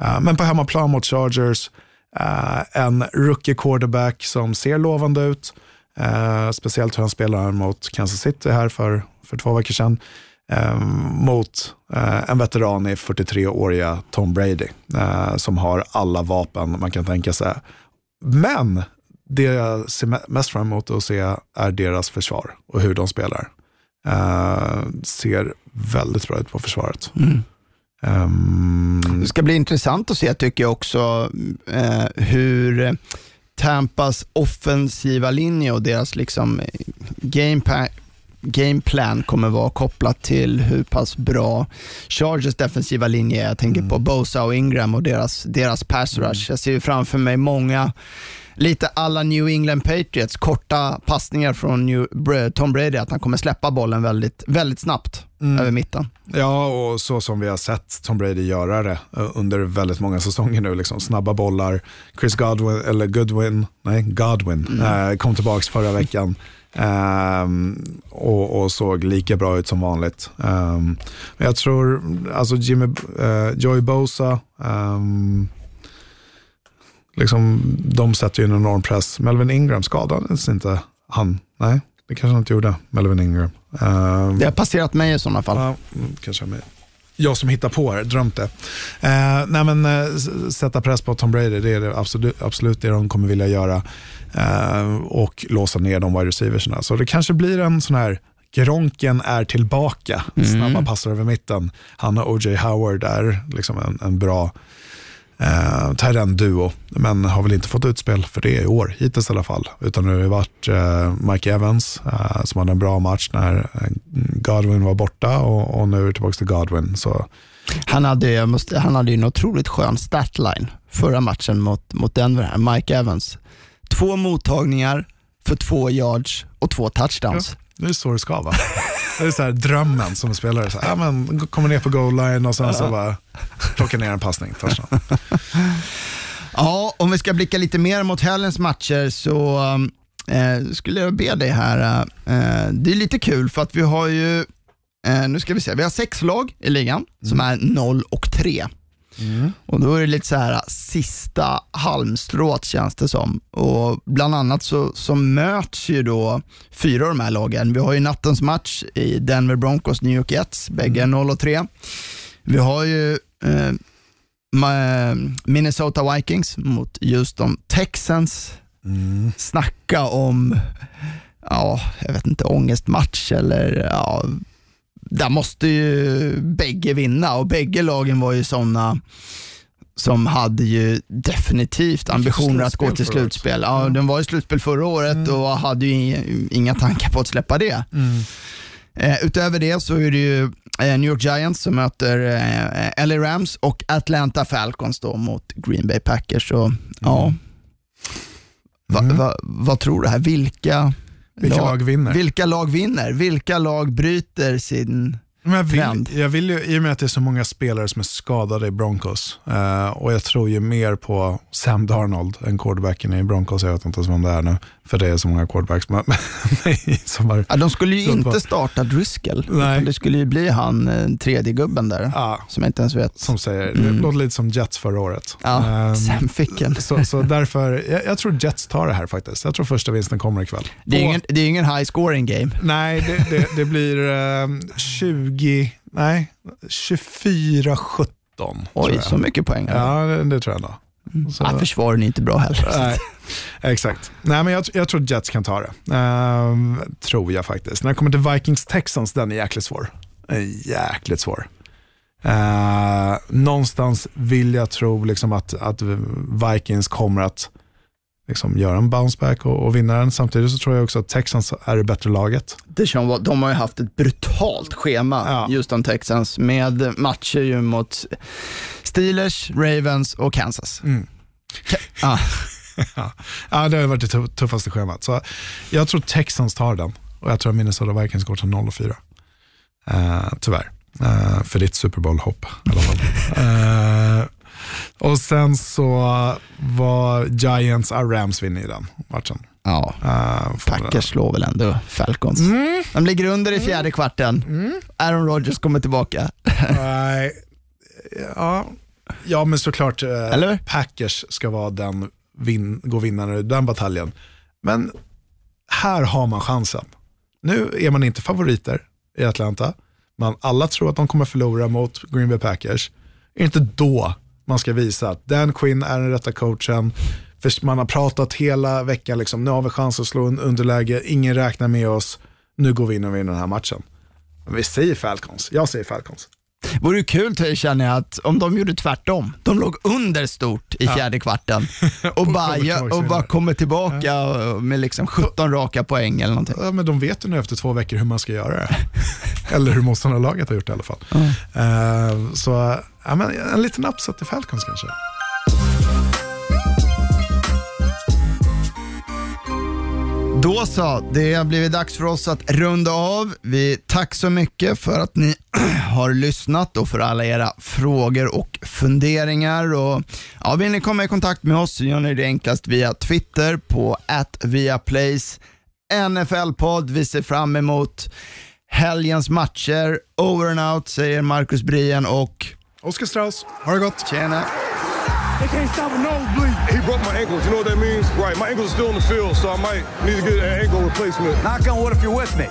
Eh, men på hemmaplan mot Chargers, eh, en rookie quarterback som ser lovande ut. Eh, speciellt hur han spelar mot Kansas City här för, för två veckor sedan. Eh, mot eh, en veteran i fyrtiotre-åriga Tom Brady eh, som har alla vapen man kan tänka sig. Men det jag ser mest fram emot att se är deras försvar och hur de spelar. Eh, ser väldigt bra ut på försvaret. Mm. Um... Det ska bli intressant att se, tycker jag också, eh, hur Tampas offensiva linje och deras liksom game pa- gameplan kommer vara kopplat till hur pass bra Chargers defensiva linje är. Jag tänker mm. på Bosa och Ingram och deras, deras pass rush. Mm. Jag ser framför mig många, lite alla New England Patriots, korta passningar från New, Tom Brady, att han kommer släppa bollen väldigt, väldigt snabbt mm. över mitten. Ja, och så som vi har sett Tom Brady göra det under väldigt många säsonger nu, liksom snabba bollar. Chris Godwin, eller Goodwin, nej, Godwin mm. eh, kom tillbaks förra veckan eh, och, och såg lika bra ut som vanligt. Eh, men jag tror, alltså Jimmy, eh, Joey Bosa... Eh, liksom, de sätter ju en enorm press. Melvin Ingram skadades inte han. Nej, det kanske han inte gjorde. Melvin Ingram. Uh, det har passerat mig i sådana fall. Uh, kanske mig. Jag som hittar på det, drömte. Uh, nej men, uh, sätta press på Tom Brady, det är det absolut, absolut det de kommer vilja göra. Uh, och låsa ner de wide receiversna. Så det kanske blir en sån här Gronken är tillbaka. Mm. Snabba passar över mitten. Han och O J Howard är liksom en, en bra... Uh, tar en duo, men har väl inte fått utspel för det i år, hittills i alla fall, utan nu har det varit uh, Mike Evans uh, som hade en bra match när Godwin var borta, och, och nu är det tillbaka till Godwin. Så han hade, jag måste, han hade ju en otroligt skön startline förra matchen mot, mot Denver här, Mike Evans, två mottagningar för två yards och två touchdowns. Ja. Det är så det ska vara. Det är så här drömmen som spelare. Så här, ja, men kommer ner på goal line och sen ja. så bara plockar ner en passning. Ja, om vi ska blicka lite mer mot helgens matcher så eh, skulle jag be dig här. Eh, det är lite kul för att vi har ju, eh, nu ska vi se, vi har sex lag i ligan mm. som är noll och tre. Mm. Och då är det lite så här sista halmstrået, känns det som. Och bland annat så, så möts ju då fyra av de här lagen. Vi har ju nattens match i Denver Broncos, New York Jets, bägge noll och tre. Vi har ju eh, Minnesota Vikings mot just de Texans. Mm. Snacka om, ja, jag vet inte, ångestmatch eller ja... Där måste ju bägge vinna, och bägge lagen var ju sådana som hade ju definitivt ambitioner att gå till slutspel. Ja, mm. de var i slutspel förra året mm. och hade ju inga tankar på att släppa det. Mm. Eh, utöver det så är det ju eh, New York Giants som möter eh, L A Rams och Atlanta Falcons då mot Green Bay Packers. Så, mm. ja. va, va, vad tror du här? Vilka... Vilka lag, lag vinner? Vilka lag vinner? Vilka lag bryter sin Men jag vill, trend? Jag vill ju, i och med att det är så många spelare som är skadade i Broncos, eh, och jag tror ju mer på Sam Darnold än quarterbacken i Broncos. Jag vet inte som det är nu, för det är så många quarterbacks. Men, nej, som har, ja, de skulle ju inte på. starta Driscoll. Nej. Det skulle ju bli han, eh, tredje gubben där, ja, som jag inte ens vet. Som säger, mm. det låter lite som Jets förra året. Ja, um, Sam Ficken. Så, så därför, jag, jag tror Jets tar det här faktiskt. Jag tror första vinsten kommer ikväll. Det är ju ingen, ingen high scoring game. Nej, det, det, det blir eh, tjugo, nej, tjugofyra sjutton. Oj, så mycket poäng. Ja, det, det tror jag då. Så. Ja, försvaren är inte bra heller. Nej, exakt. Nej, men jag, jag tror Jets kan ta det. Ehm, tror jag faktiskt. När det kommer till Vikings-Texans, den är jäkligt svår. Är jäkligt svår. Ehm, någonstans vill jag tro liksom att, att Vikings kommer att liksom göra en bounceback och, och vinna den. Samtidigt så tror jag också att Texans är det bättre laget. Det känns, de har ju haft ett brutalt schema, ja. just om Texans, med matcher ju mot Steelers, Ravens och Kansas. Mm. Ka- ah. Ja, det har varit det tuff- tuffaste schemat. Så jag tror Texans tar den, och jag tror att Minnesota Vikings går till noll och fyra. Uh, tyvärr. Uh, för ditt Super Bowl-hopp i alla fall. uh, Och sen så var Giants och Rams vinner i den matchen. Ja, uh, Packers slår väl ändå Falcons. Mm. De ligger under i fjärde kvarten. Mm. Aaron Rodgers kommer tillbaka. Nej. uh, ja. ja, men såklart uh, Eller? Packers ska vara den vin- gå vinnaren i den bataljen. Men här har man chansen. Nu är man inte favoriter i Atlanta. Man, alla tror att de kommer förlora mot Green Bay Packers. Är inte då man ska visa att Dan Quinn är den rätta coachen. För man har pratat hela veckan liksom, nu har vi chans att slå en underläge. Ingen räknar med oss. Nu går vi in och vinner den här matchen. Men vi säger Falcons. Jag säger Falcons. Vore ju kul, jag känner jag, att om de gjorde tvärtom. De låg under stort i fjärde ja. kvarten och, bara, och, och bara kommer tillbaka ja. med liksom sjutton raka poäng eller någonting. Ja, men de vet ju nu efter två veckor hur man ska göra det. Eller hur motståndarlaget har gjort det i alla fall. Mm. uh, Så ja, men en liten upset i Falcons kanske. Då så, det har blivit dags för oss att runda av. Vi tack så mycket för att ni har lyssnat och för alla era frågor och funderingar. Och, ja, vill ni komma i kontakt med oss så gör ni det enklast via Twitter på at viaplays N F L-podd. Vi ser fram emot helgens matcher. Over and out, säger Marcus Brien och Oscar Strauss. Ha det gott. Tjena. They can't stop a nosebleed. He broke my ankles. You know what that means? Right. My ankles are still in the field, so I might need to get an ankle replacement. Knock on wood if you're with me.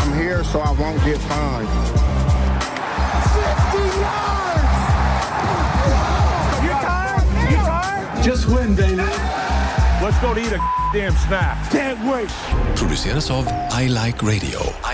I'm here so I won't get fined. fifty yards! Wow. You tired? You tired? Just win, baby. Let's go to eat a damn snack. Can't wait. Produceras av I Like Radio.